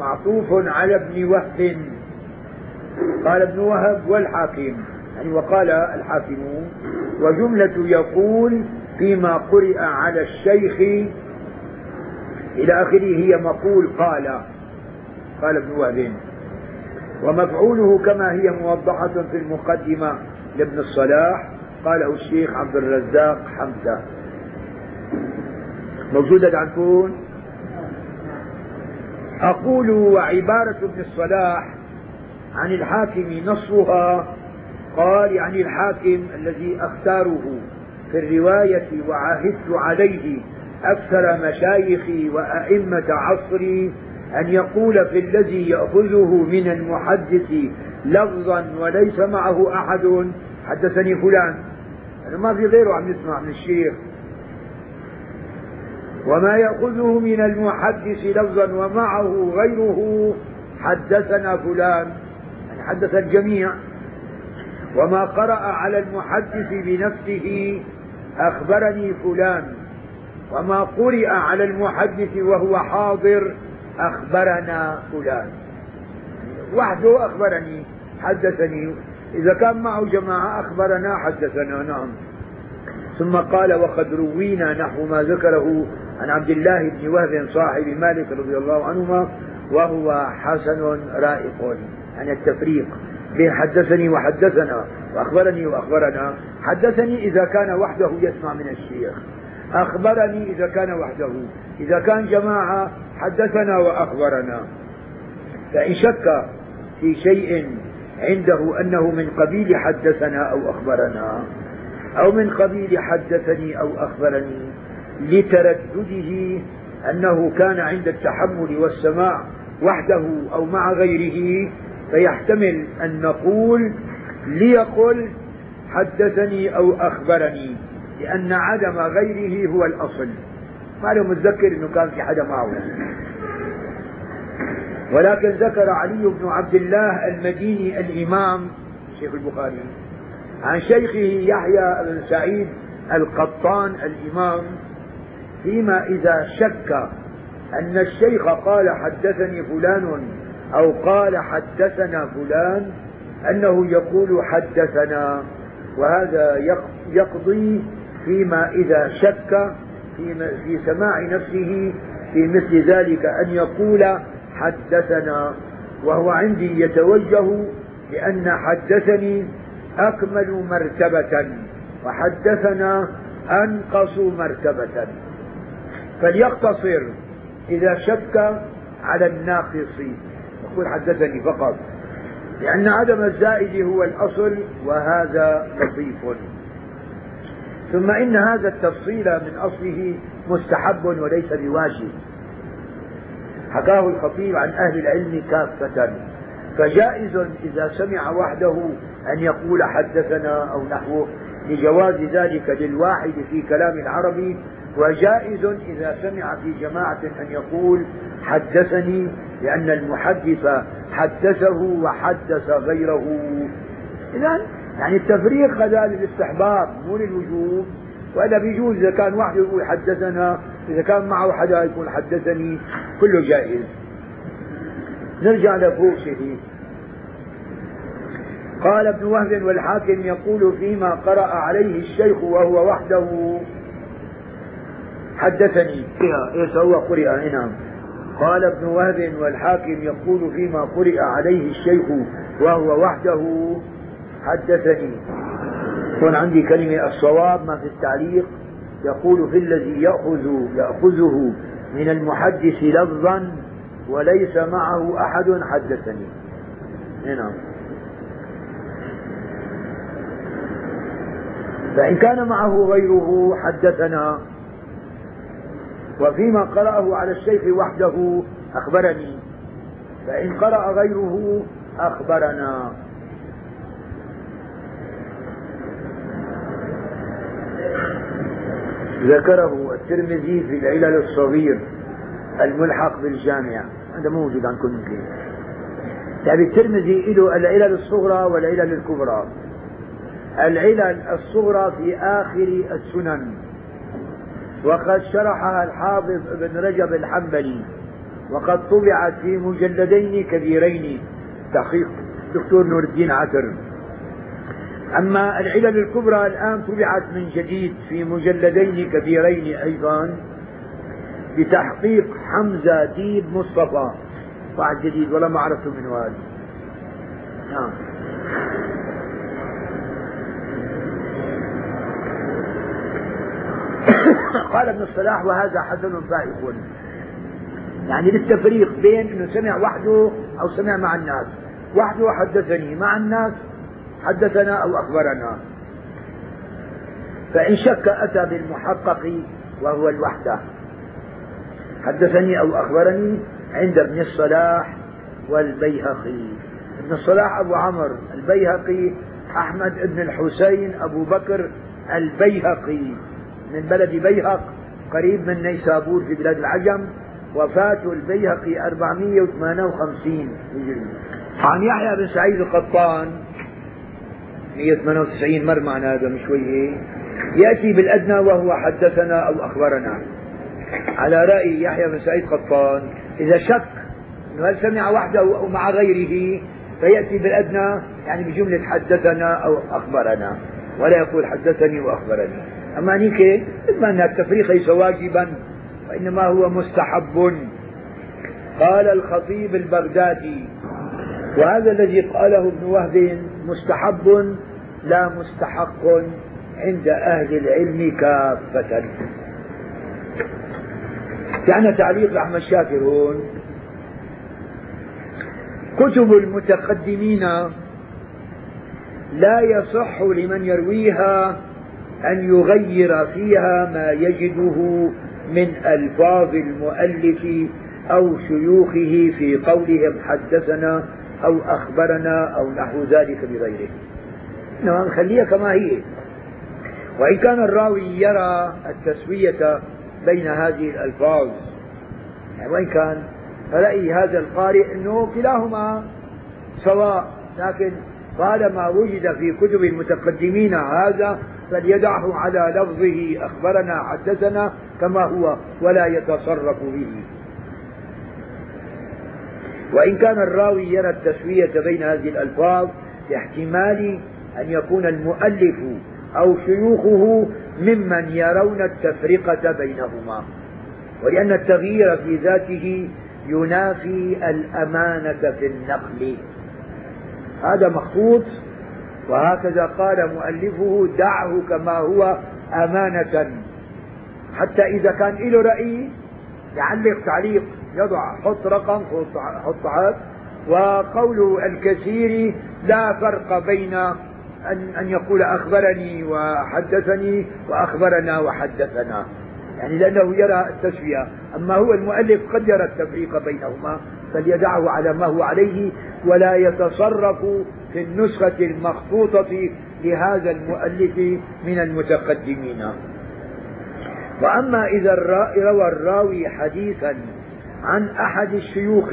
معطوف على ابن وهب. قال ابن وهب والحاكم، يعني وقال الحاكم. وجملة يقول فيما قرئ على الشيخ إلى آخره هي مقول قال قال ابن وهب، ومفعوله كما هي موضحة في المقدمة لابن الصلاح قاله الشيخ عبد الرزاق حمزة. موجودة عندكم؟ أقول وعبارة ابن الصلاح عن الحاكم نصها قال عن الحاكم الذي أختاره في الرواية وعهدت عليه أكثر مشايخي وأئمة عصري أن يقول في الذي يأخذه من المحدث لفظا وليس معه أحد حدثني فلان، أنا ما في غيره عم يسمع من الشيخ، وما يأخذه من المحدث لفظا ومعه غيره حدثنا فلان، يعني حدث الجميع، وما قرأ على المحدث بنفسه أخبرني فلان، وما قرئ على المحدث وهو حاضر أخبرنا فلان، وحده أخبرني حدثني، إذا كان معه جماعة أخبرنا حدثنا. نعم. ثم قال وقد روينا نحو ما ذكره عن عبد الله بن وهب صاحب مالك رضي الله عنهما وهو حسن رائق، عن التفريق بين حدثني وحدثنا وأخبرني وأخبرنا. حدثني إذا كان وحده يسمع من الشيخ، أخبرني إذا كان وحده، إذا كان جماعة حدثنا وأخبرنا. فإن شك في شيء عنده أنه من قبيل حدثنا أو أخبرنا أو من قبيل حدثني أو أخبرني لتردده أنه كان عند التحمل والسماع وحده أو مع غيره، فيحتمل أن نقول ليقل حدثني أو أخبرني، لأن عدم غيره هو الأصل. ما له متذكر أنه كان في حدا معه، ولكن ذكر علي بن عبد الله المديني الإمام شيخ البخاري عن شيخه يحيى بن سعيد القطان الإمام فيما إذا شك أن الشيخ قال حدثني فلان أو قال حدثنا فلان أنه يقول حدثنا، وهذا يقضي فيما إذا شك في سماع نفسه في مثل ذلك أن يقول حدثنا، وهو عندي يتوجه لأن حدثني أكمل مرتبة وحدثنا أنقص مرتبة، فليقتصر إذا شك على الناقص يقول حدثني فقط، لأن عدم الزائد هو الأصل، وهذا لطيف. ثم إن هذا التفصيل من أصله مستحب وليس بواجب، حكاه الخطيب عن أهل العلم كافة، فجائز إذا سمع وحده أن يقول حدثنا أو نحوه لجواز ذلك للواحد في كلام العربي، وجائز إذا سمع في جماعة أن يقول حدثني، لأن المحدث حدثه وحدث غيره. إذن يعني التفريق هذا للاستحباب مو للوجوب، وإلا بيجوز إذا كان وحده يقول حدثنا، إذا كان معه حدا يقول حدثني، كله جائز. نرجع لفوصه. قال ابن وهب والحاكم يقول فيما قرأ عليه الشيخ وهو وحده حدثني، إيه سوى قرئ هنا. قال ابن وهب والحاكم يقول فيما قرئ عليه الشيخ وهو وحده حدثني. هون عندي كلمة الصواب ما في التعليق، يقول في الذي يأخذ يأخذه من المحدث لفظا وليس معه أحد حدثني هنا. فإن كان معه غيره حدثنا، وفيما قرأه على الشيخ وحده أخبرني، فإن قرأ غيره أخبرنا. ذكره الترمذي في العلل الصغير الملحق بالجامع، هذا موجود عندكم مثلي. يعني الترمذي له العلل الصغرى والعلل الكبرى. العلل الصغرى في آخر السنن، وقد شرحها الحافظ ابن رجب الحنبلي، وقد طبعت في مجلدين كبيرين تحقيق دكتور نور الدين عتر. أما العلل الكبرى الآن طبعت من جديد في مجلدين كبيرين أيضا بتحقيق حمزة ديب مصطفى، واحد جديد ولا ما عرفته من والي. نعم. قال ابن الصلاح وهذا حسن فائق، يعني للتفريق بين انه سمع وحده او سمع مع الناس. وحده حدثني، مع الناس حدثنا او اخبرنا. فان شك اتى بالمحقق وهو الوحده، حدثني او اخبرني عند ابن الصلاح والبيهقي. ابن الصلاح ابو عمرو، البيهقي احمد بن الحسين ابو بكر البيهقي من بلد بيهق قريب من نيسابور في بلاد العجم. وفاة البيهقي أربعمائة وثمانية وخمسين هجري. عن يحيى بن سعيد القطان مائة وثمانية وتسعين مر معنا هذا من شويه، يأتي بالأدنى وهو حدثنا أو أخبرنا. على رأي يحيى بن سعيد القطان إذا شك أنه هل سمع وحده أو مع غيره فيأتي بالأدنى، يعني بجملة حدثنا أو أخبرنا، ولا يقول حدثني وأخبرني. أما نيكي إما أن التفريق ليس واجبا وإنما هو مستحب. قال الخطيب البغدادي وهذا الذي قاله ابن وهب مستحب لا مستحق عند أهل العلم كافة. يعني تعليق أحمد شاكر هون، كتب المتقدمين لا يصح لمن يرويها أن يغير فيها ما يجده من ألفاظ المؤلف أو شيوخه في قولهم حدثنا أو أخبرنا أو نحو ذلك بغيره، إنما نخليها كما هي. وإن كان الراوي يرى التسوية بين هذه الألفاظ، يعني وإن كان فرأي هذا القارئ أنه كلاهما سواء، لكن طالما وجد في كتب المتقدمين هذا فليدعه على لفظه أخبرنا حدثنا كما هو ولا يتصرف به. وإن كان الراوي يرى التسوية بين هذه الألفاظ لاحتمال أن يكون المؤلف أو شيوخه ممن يرون التفرقة بينهما، ولأن التغيير في ذاته ينافي الأمانة في النقل. هذا مخطوط، وهكذا قال مؤلفه دعه كما هو أمانة، حتى إذا كان له رأي يعلق تعليق، يضع حط رقم حط عاد. وقوله الكثير لا فرق بين أن, أن يقول أخبرني وحدثني وأخبرنا وحدثنا، يعني لأنه يرى التسوية. أما هو المؤلف قد يرى التفريق بينهما فليدعه على ما هو عليه ولا يتصرف في النسخة المخطوطة لهذا المؤلف من المتقدمين. وأما إذا روى الراوي حديثا عن أحد الشيوخ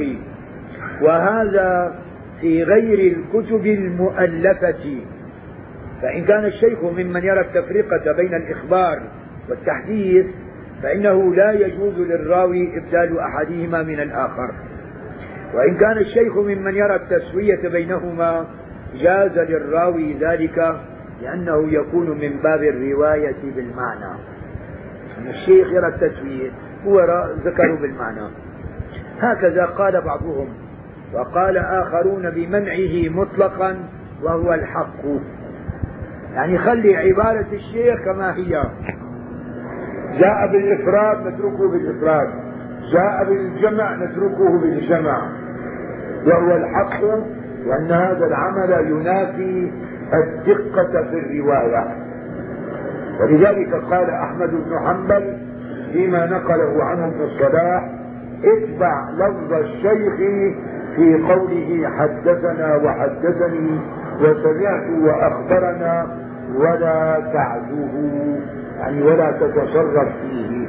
وهذا في غير الكتب المؤلفة، فإن كان الشيخ ممن يرى التفرقة بين الإخبار والتحديث فإنه لا يجوز للراوي إبدال أحدهما من الآخر. وإن كان الشيخ ممن يرى التسوية بينهما جاز للراوي ذلك، لأنه يكون من باب الرواية بالمعنى. الشيخ يرى التسوية هو ذكروا بالمعنى. هكذا قال بعضهم، وقال آخرون بمنعه مطلقا وهو الحق، يعني خلي عبارة الشيخ كما هي. جاء بالإفراد نتركه بالإفراد، جاء بالجمع نتركه بالجمع، وهو الحق، وأن هذا العمل ينافي الدقة في الرواية. ولذلك قال أحمد بن حنبل فيما نقله عنه ابن الصلاح اتبع لفظ الشيخ في قوله حدثنا وحدثني وسمعت وأخبرنا ولا تعزوه، يعني ولا تتصرف فيه.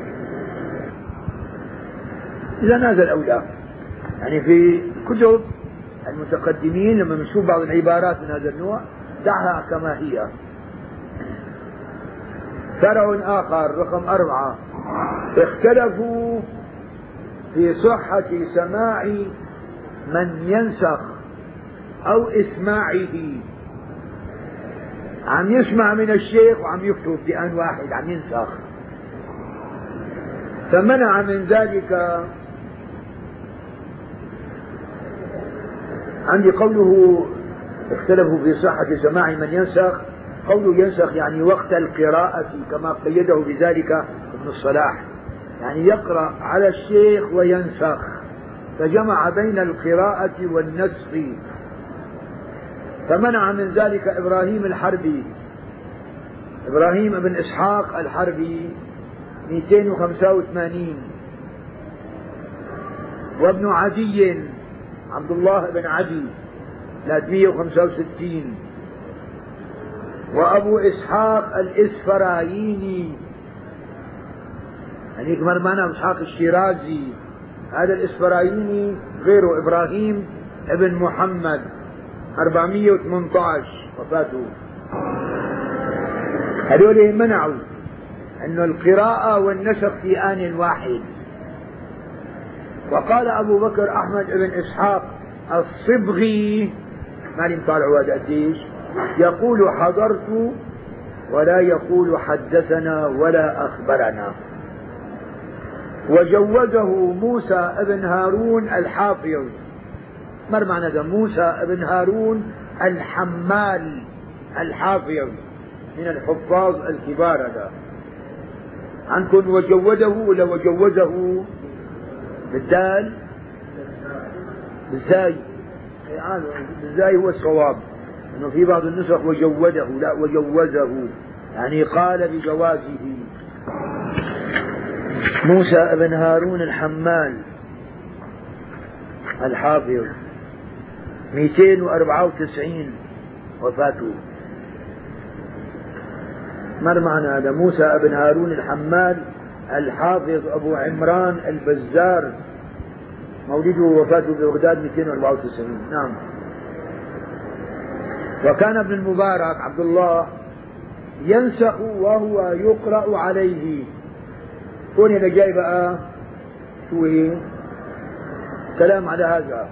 إذا هذا الأولى، يعني في كتب المتقدمين لما نشوف بعض العبارات من هذا النوع دعها كما هي. فرع آخر رقم أربعة، اختلفوا في صحة سماع من ينسخ أو إسماعه. عم يسمع من الشيخ وعم يكتب بآن واحد، عم ينسخ. فمنع من ذلك. عندي قوله اختلفوا في صحة سماع من ينسخ، قوله ينسخ يعني وقت القراءة كما قيده بذلك ابن الصلاح، يعني يقرأ على الشيخ وينسخ، فجمع بين القراءة والنسخ. فمنع من ذلك إبراهيم الحربي، إبراهيم بن إسحاق الحربي مئتين وخمسة وثمانين، وابن عدي عبد الله بن عدي ثلاثمئة وخمسة وستين، وأبو إسحاق الإسفرايني، يعني كمان معنا إسحاق الشيرازي، هذا الإسفرايني غيره، إبراهيم ابن محمد أربعمئة وثمانية عشر وفاته. هذول منعوا أن القراءة والنسخ في آن واحد. وقال أبو بكر أحمد بن إسحاق الصبغي، ما نطالعوا هذا قديش، يقول حضرت ولا يقول حدثنا ولا أخبرنا. وجوزه موسى بن هارون الحافظ، مر معنا ده موسى بن هارون الحمال الحافظ من الحفاظ الكبار. هذا عنكم وجوده ولا وجوده بالدال بالزاي؟ يعني بالزاي هو الصواب، انه في بعض النسخ وجوده، لا وجوزه، يعني قال بجوازه. موسى بن هارون الحمال الحافظ مئتين وأربعة وتسعين وفاته. مر معنا هذا موسى بن هارون الحمال الحافظ أبو عمران البزار، مولده ووفاته ببغداد مئتين وأربعة وتسعين. نعم. وكان ابن المبارك عبد الله ينسخ وهو يقرأ عليه. هون هنا جاي بقى شو هي كلام على هذا،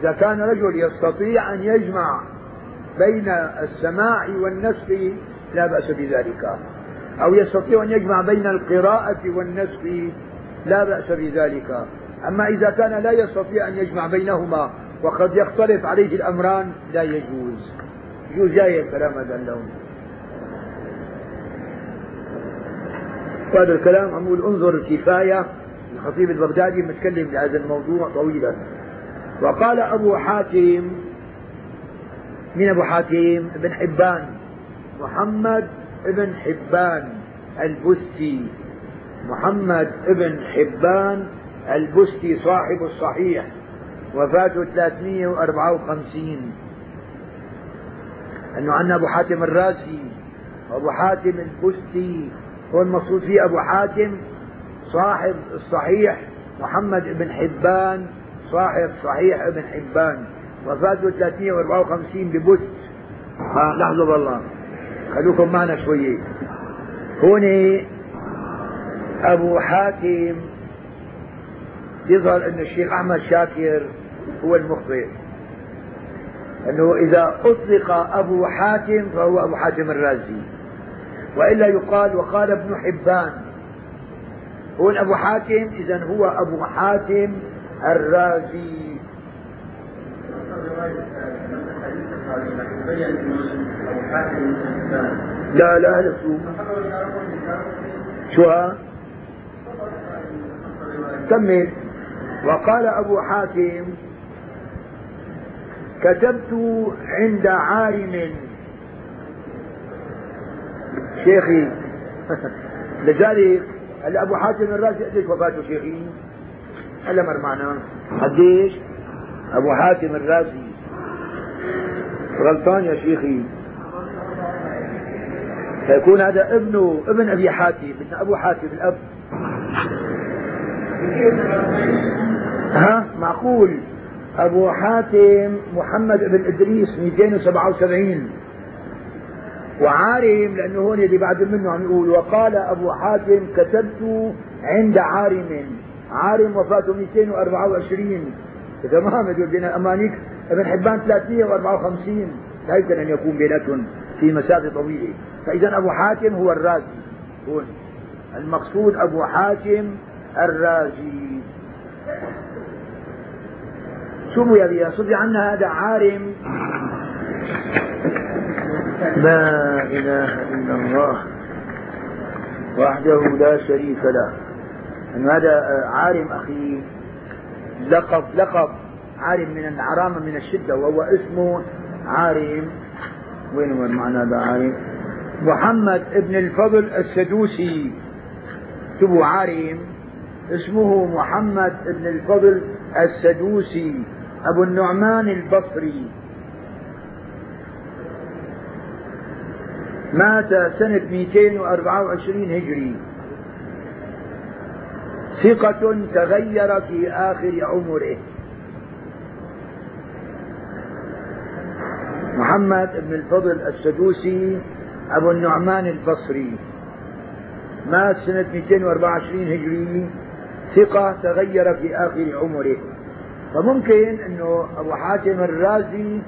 إذا كان رجل يستطيع أن يجمع بين السماع والنسخ لا بأس بذلك، أو يستطيع أن يجمع بين القراءة والنسخ لا بأس بذلك. أما إذا كان لا يستطيع أن يجمع بينهما وقد يختلف عليه الأمران لا يجوز. يجوز جاي الكلام هذا اللون. هذا الكلام أقول انظر الكفاية، الخطيب البغدادي متكلم بهذا الموضوع طويلا. وقال أبو حاتم، من أبو حاتم بن حبان، محمد ابن حبان البستي، محمد ابن حبان البستي صاحب الصحيح، وفاته ثلاثمئة وأربعة وخمسين. أنه عندنا أبو حاتم الرازي وأبو حاتم البستي، هو المقصود فيه أبو حاتم صاحب الصحيح، محمد ابن حبان صاحب صحيح ابن حبان، وفاته ثلاثمئة وأربعة وخمسين ببست. ها لحظة بالله، خلوكم معنا شوية. هنا أبو حاتم يظهر أن الشيخ أحمد شاكر هو المخطئ، أنه إذا أطلق أبو حاتم فهو أبو حاتم الرازي، وإلا يقال وقال ابن حبان. هو أبو حاتم إذن هو أبو حاتم الرازي. لا لا هذا شو شو ها كمل. وقال أبو حاتم كتبت عند عارم شيخي. لذلك أبو حاتم الرازي قديش وفاته شيخي؟ هلا مر معنا قديش أبو حاتم الرازي؟ غلطان يا شيخي، فيكون هذا ابنه ابن أبي حاتم، ابن أبو حاتم الأب. ها معقول أبو حاتم محمد بن إدريس مئتين وسبعة وسبعين، وعارم لأنه هون اللي بعد منه عم يقول وقال أبو حاتم كتبت عند عارم، عارم وفاته مئتين وأربعة وعشرين. تمام، بين أمانيك ابن حبان ثلاثمئة وأربعة وخمسين، لا يمكن أن يكون بيناتهم في مسافة طويلة. فإذا أبو حاتم هو الرازي، هون المقصود أبو حاتم الرازي. سمي بها، صدر عنها هذا عارم. لا إله إلا الله وحده لا شريك له. أن هذا عارم أخي، لقب لقب عارم من العرامة من الشدة، وهو اسمه عارم. وين هو المعنى هذا عارم؟ محمد ابن الفضل السدوسي، اكتبوا عارم، اسمه محمد ابن الفضل السدوسي أبو النعمان البصري، مات سنة مئتين وأربعة وعشرين هجري، ثقة تغير في آخر عمره. محمد بن الفضل السدوسي أبو النعمان البصري مات سنة مئتين وأربعة وعشرين هجري، ثقة تغير في آخر عمره. فممكن أنه أبو حاتم الرازي،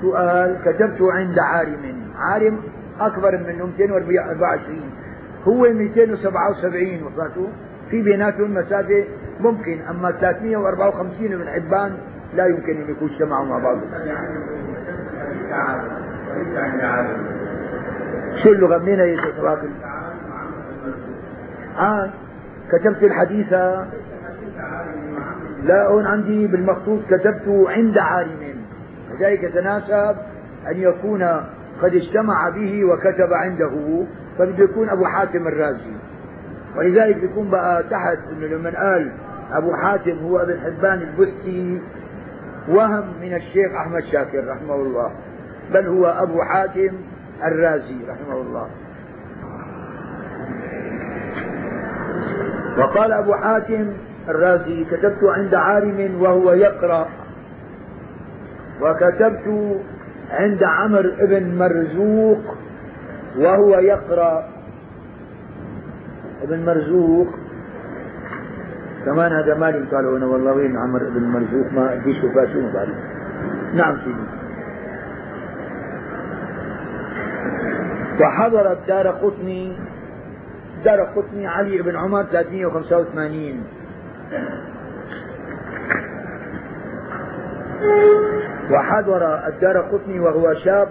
سؤال كتبته عند عارم، عارم أكبر منه مئتين وأربعة وعشرين، هو مئتين وسبعة وسبعين، وصلته في بيناتهم مسافة ممكن، أما ثلاثمئة وأربعة وخمسين ابن حبان لا يمكن أن يكون اجتمعوا مع بعض. شو اللي غمينا يا شيخ راقي؟ آه كتبت الحديثة، لا هون عندي بالمخطوط كتبته عند عالم، لذلك يتناسب أن يكون قد اجتمع به وكتب عنده، فبده يكون أبو حاتم الرازي. ولذلك يكون بقى تحت إنه لمن قال أبو حاتم هو ابن حبان البستي، وهم من الشيخ أحمد شاكر رحمه الله، بل هو أبو حاتم الرازي رحمه الله. وقال أبو حاتم الرازي كتبت عند عالم وهو يقرأ، وكتبت عند عمرو ابن مرزوق وهو يقرأ. ابن مرزوق كمان هذا مالي قالوا أنا والله وين عمرو ابن مرزوق ما أدري شو فاشون بعد. نعم سيدي. وحضر الدارقطني، الدارقطني علي بن عمر ثلاثمئة وخمسة وثمانين، وحضر الدارقطني وهو شاب،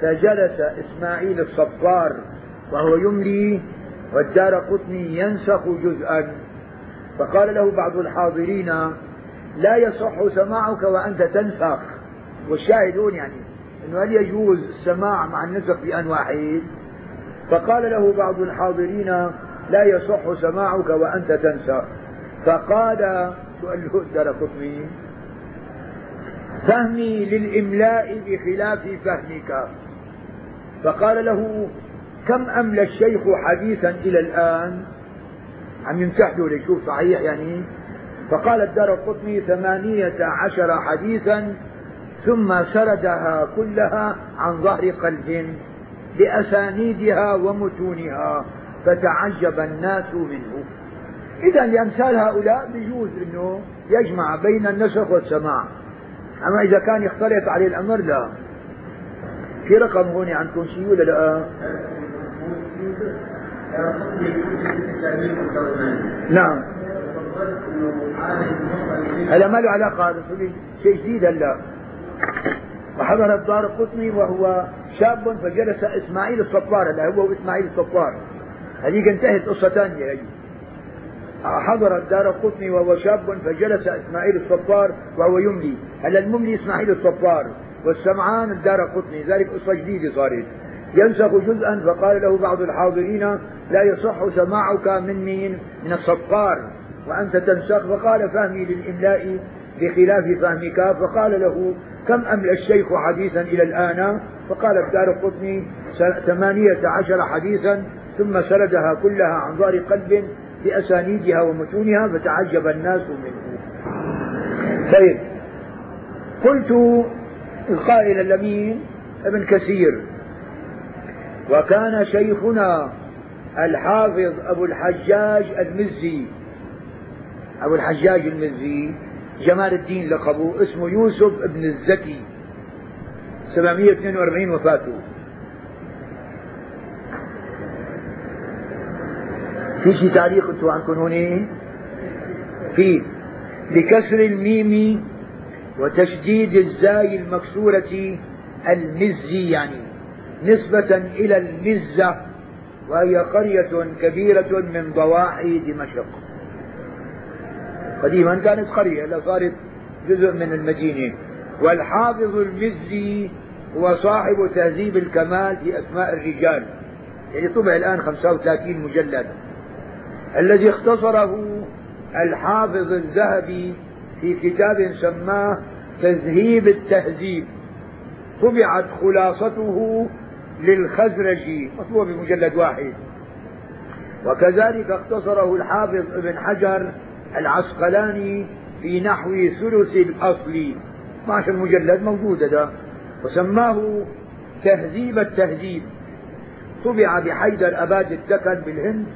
فجلس إسماعيل الصفار وهو يملي والدارقطني ينسخ جزءا، فقال له بعض الحاضرين لا يصح سماعك وأنت تنسخ. والشاهدون يعني أنه هل يجوز السماع مع النسخ بأن واحد؟ فقال له بعض الحاضرين لا يصح سماعك وأنت تنسخ. فقال سؤاله الدارقطني فهمي للإملاء بخلاف فهمك. فقال له كم أملى الشيخ حديثا إلى الآن؟ عم يمتحنه ليشوف صحيح يعني. فقال الدارقطني ثمانية عشر حديثا، ثم سردها كلها عن ظهر قلب بأسانيدها ومتونها، فتعجب الناس منه. إذا لأمثال هؤلاء بجوز أنه يجمع بين النسخ والسماع، أما إذا كان يختلط عليه الأمر لا. في رقم هون عندكم شيء ولا لا؟ نعم. هلا ما له علاقة هذا شيء جديد هلا. وحضر الدارقطني وهو شاب فجلس إسماعيل الصفار، هلا هو إسماعيل الصفار هذيك انتهت قصة ثانية هي. حضر الدارقطني وهو شاب فجلس إسماعيل الصفار وهو يملي، هل المملي إسماعيل الصفار والسمعان الدارقطني، ذلك قصة جديدة صارت، ينسخ جزءا. فقال له بعض الحاضرين لا يصح سماعك من مين؟ من الصفار وأنت تنسخ. فقال فهمي للإملاء بخلاف فهمك. فقال له كم أملى الشيخ حديثا إلى الآن؟ فقال الدارقطني ثمانية عشر حديثا، ثم سردها كلها عن ظهر قلب بأسانيدها ومتونها، فتعجب الناس منه. طيب قلت القائل الأمين ابن كثير، وكان شيخنا الحافظ أبو الحجاج المزي، أبو الحجاج المزي جمال الدين لقبه، اسمه يوسف ابن الزكي، سبعمائة واثنين وأربعين وفاته. في شي تعليق انتوا عنكم هنا؟ في لكسر الميم وتشديد الزاي المكسورة المزي، يعني نسبة إلى المزة، وهي قرية كبيرة من ضواحي دمشق. قديما كانت قرية لصارت جزء من المدينة. والحافظ المزي هو صاحب تهذيب الكمال في أسماء الرجال، يعني طبع الآن خمسة وثلاثين مجلد، الذي اختصره الحافظ الذهبي في كتاب سماه تذهيب التهذيب، طبعت خلاصته للخزرجي مطبوع بمجلد واحد. وكذلك اختصره الحافظ ابن حجر العسقلاني في نحو ثلث الأصل، اثني عشر مجلد موجود ده، وسماه تهذيب التهذيب. طبع بحيدر أباد الدكن بالهند،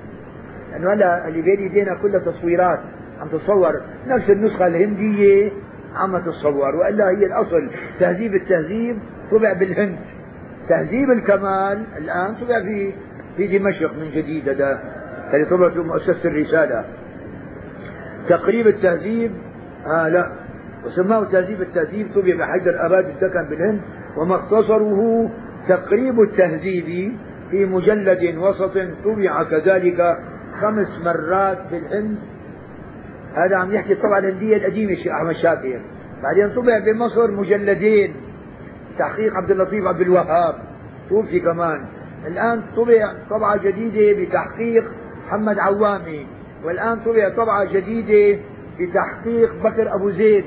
لأنه هلا اللي بين ايدينا كلها تصويرات، عم تتصور نفس النسخة الهندية عم تتصور، وإلا هي الأصل تهذيب التهذيب طبع بالهند. تهذيب الكمال الآن طبع في في دمشق من جديد، ده اللي طبعته مؤسسة الرسالة. تقريب التهذيب آه لا وسماه تهذيب التهذيب طبع بحجر أباد الدكن بالهند، وما اختصره تقريب التهذيب في مجلد وسط، طبع كذلك خمس مرات بالهند. هذا عم يحكي الطبعة الهندية القديمة الشيخ أحمد شاكر. بعدين طبع بمصر مجلدين تحقيق عبد اللطيف عبد الوهاب، توفي كمان. الآن طبع طبعة جديدة بتحقيق محمد عوامي، والآن طبع طبعة جديدة بتحقيق بكر أبو زيد.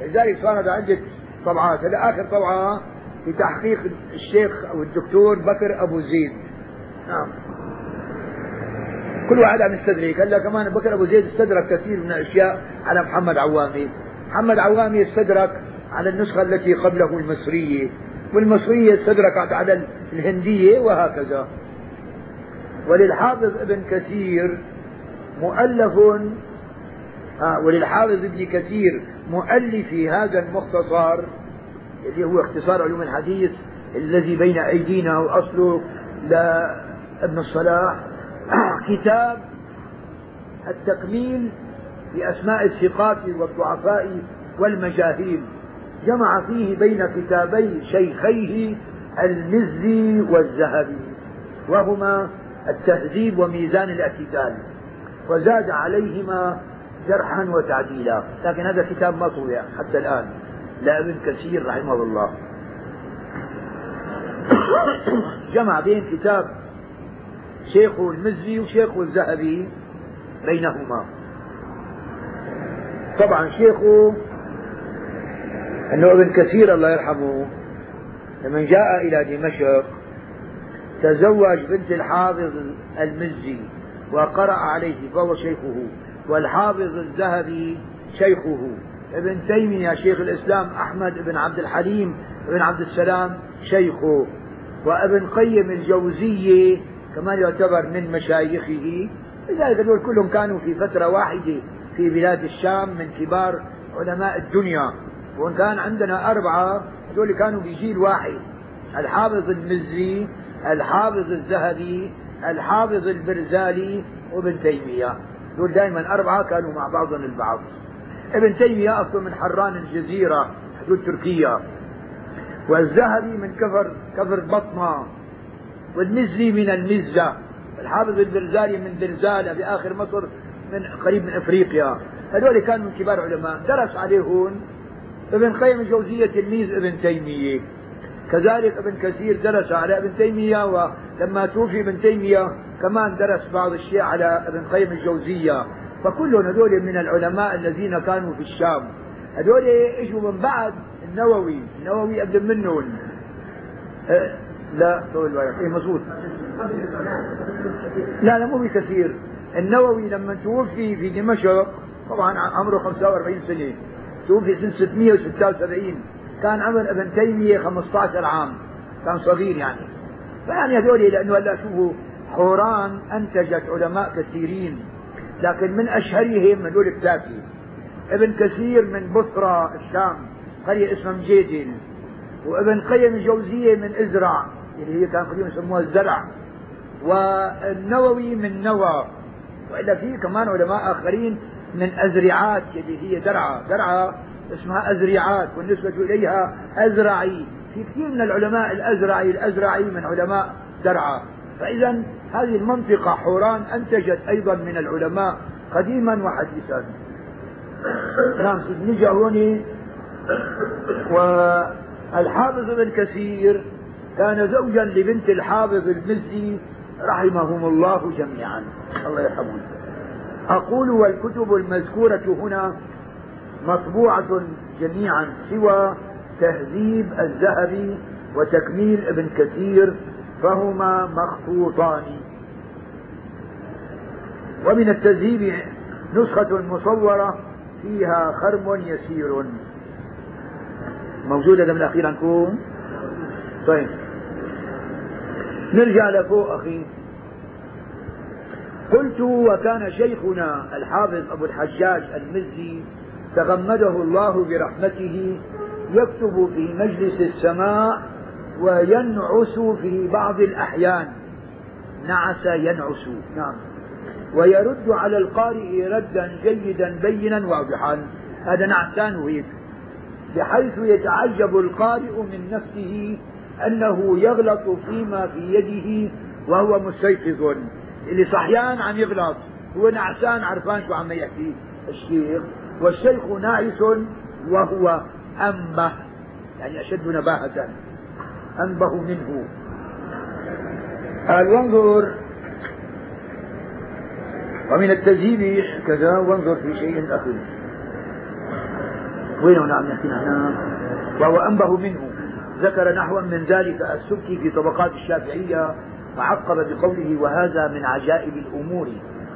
لذلك صارت عدة طبعات. آخر طبعة بتحقيق الشيخ أو الدكتور بكر أبو زيد. نعم، كل واحد عم يستدرك. هلا كمان بكر أبو زيد استدرك كثير من الأشياء على محمد عوامي. محمد عوامي استدرك على النسخة التي قبله المصرية، والمصرية استدركت على الهندية، وهكذا. وللحافظ ابن كثير مؤلف آه وللحافظ ابن كثير مؤلفي هذا المختصر اللي هو اختصار علوم الحديث الذي بين أيدينا وأصله لابن الصلاح كتاب التكميل بأسماء الثقات والضعفاء والمجاهيل، جمع فيه بين كتابي شيخيه المزي والذهبي، وهما التهذيب وميزان الاعتدال، وزاد عليهما جرحا وتعديلا. لكن هذا كتاب ما طبع حتى الآن لابن كثير رحمه الله. جمع بين كتاب شيخ المزي وشيخ الذهبي بينهما. طبعا شيخه انه ابن كثير الله يرحمه لمن جاء الى دمشق تزوج بنت الحافظ المزي وقرأ عليه فهو شيخه، والحافظ الذهبي شيخه، ابن تيمية شيخ الاسلام احمد بن عبد الحليم بن عبد السلام شيخه، وابن قيم الجوزية كمان يعتبر من مشايخه. لذلك دول كلهم كانوا في فترة واحدة في بلاد الشام من كبار علماء الدنيا، وإن كان عندنا أربعة دول كانوا بجيل واحد: الحافظ المزي، الحافظ الذهبي، الحافظ البرزالي، وابن تيمية. دول دائما أربعة كانوا مع بعضهم البعض. ابن تيمية أصله من حران الجزيرة حدود تركيا، والذهبي من كفر كفر بطنة، والمزي من المزة، الحافظ البرزالي من برزالة بآخر مصر من قريب من أفريقيا. هذول كانوا من كبار علماء درس عليهم ابن قيم الجوزية تلميذ ابن تيمية. كذلك ابن كثير درس على ابن تيمية، ولما توفي ابن تيمية كمان درس بعض الشيء على ابن قيم الجوزية. فكلهم هذول من العلماء الذين كانوا في الشام. هذول اجوا من بعد النووي، النووي أقدم منهم. لا طول بالك، ايه مظبوط. لا لا مو بكثير. النووي لما توفي في دمشق طبعا عمره خمسة وأربعين سنة، توفي سنة ستمائة وستة وسبعين، كان عمر ابن تيمية خمسة عشر عام، كان صغير يعني. فيعني هذول لأنه هلا شوفوا حوران أنتجت علماء كثيرين، لكن من أشهرهم هذول التاتي: ابن كثير من بصرة الشام، قرية اسمها مجيدل، وابن قيم الجوزية من ازرع اللي هي كان قديما يسموها الزرع، والنووي من نوى، والا فيه كمان علماء اخرين من ازرعات اللي هي درعة درعة اسمها ازرعات والنسبة اليها ازرعي، في كثير من العلماء الازرعي الازرعي من علماء درعة. فاذا هذه المنطقة حوران انتجت ايضا من العلماء قديما وحديثا. نعم نجي هوني. والحافظ ابن كثير كان زوجا لبنت الحافظ المزي رحمهم الله جميعا، الله يرحمهم. أقول والكتب المذكورة هنا مطبوعة جميعا سوى تهذيب الذهبي وتكميل ابن كثير فهما مخطوطان. ومن التهذيب نسخة مصورة فيها خرم يسير موجودة من الأخير أنكم. طيب نرجع لفوق أخي. قلت وكان شيخنا الحافظ أبو الحجاج المزي تغمده الله برحمته يكتب في مجلس السماع وينعس في بعض الأحيان، نعس ينعس، نعم، ويرد على القارئ ردا جيدا بينا واضحا، هذا نعسان هيك، بحيث يتعجب القارئ من نفسه أنه يغلط فيما في يده وهو مستيقظ. اللي صحيان عم يغلط، هو نعسان عرفان شو عم يحكي الشيخ، والشيخ ناعس وهو أنبه، يعني أشد نباهة، أنبه منه. قال وانظر، ومن التذهيب كذا، وانظر في شيء أخير وين هنا عم يحكي نحن وهو أنبه منه. ذكر نحوا من ذلك السبكي في طبقات الشافعية وعقب بقوله وهذا من عجائب الأمور.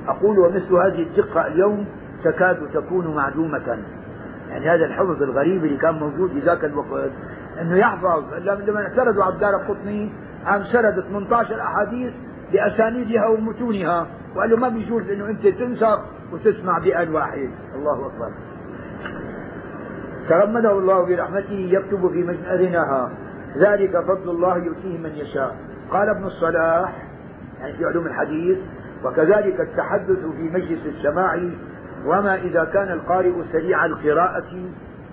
أقول ومثل هذه الدقة اليوم تكاد تكون معدومة، يعني هذا الحفظ الغريب اللي كان موجود في ذاك الوقت أنه يحفظ. لما اعترضوا على الدارقطني عم سرد ثمانية عشر أحاديث بأسانيدها ومتونها وقال له ما بيجوز أنه أنت تنسخ وتسمع بآل واحد. الله أكبر. تغمده الله برحمته يكتب في مجنها، ذلك فضل الله يؤتيه من يشاء. قال ابن الصلاح يعني في علوم الحديث وكذلك التحدث في مجلس السماع، وما إذا كان القارئ سريع القراءة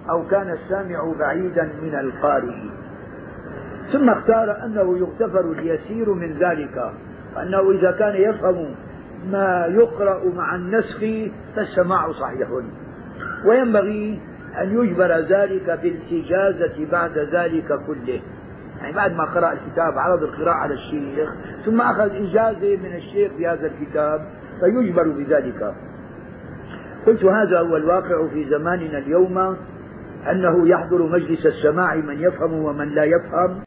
أو كان السامع بعيدا من القارئ. ثم اختار أنه يغتفر اليسير من ذلك، أنه إذا كان يفهم ما يقرأ مع النسخ فالسماع صحيح، وينبغي أن يجبر ذلك بالاستجازة بعد ذلك كله، يعني بعد ما قرأ الكتاب عرض القراءة على الشيخ ثم أخذ إجازة من الشيخ بهذا الكتاب فيجبر بذلك. قلت هذا هو الواقع في زماننا اليوم، أنه يحضر مجلس السماع من يفهم ومن لا يفهم.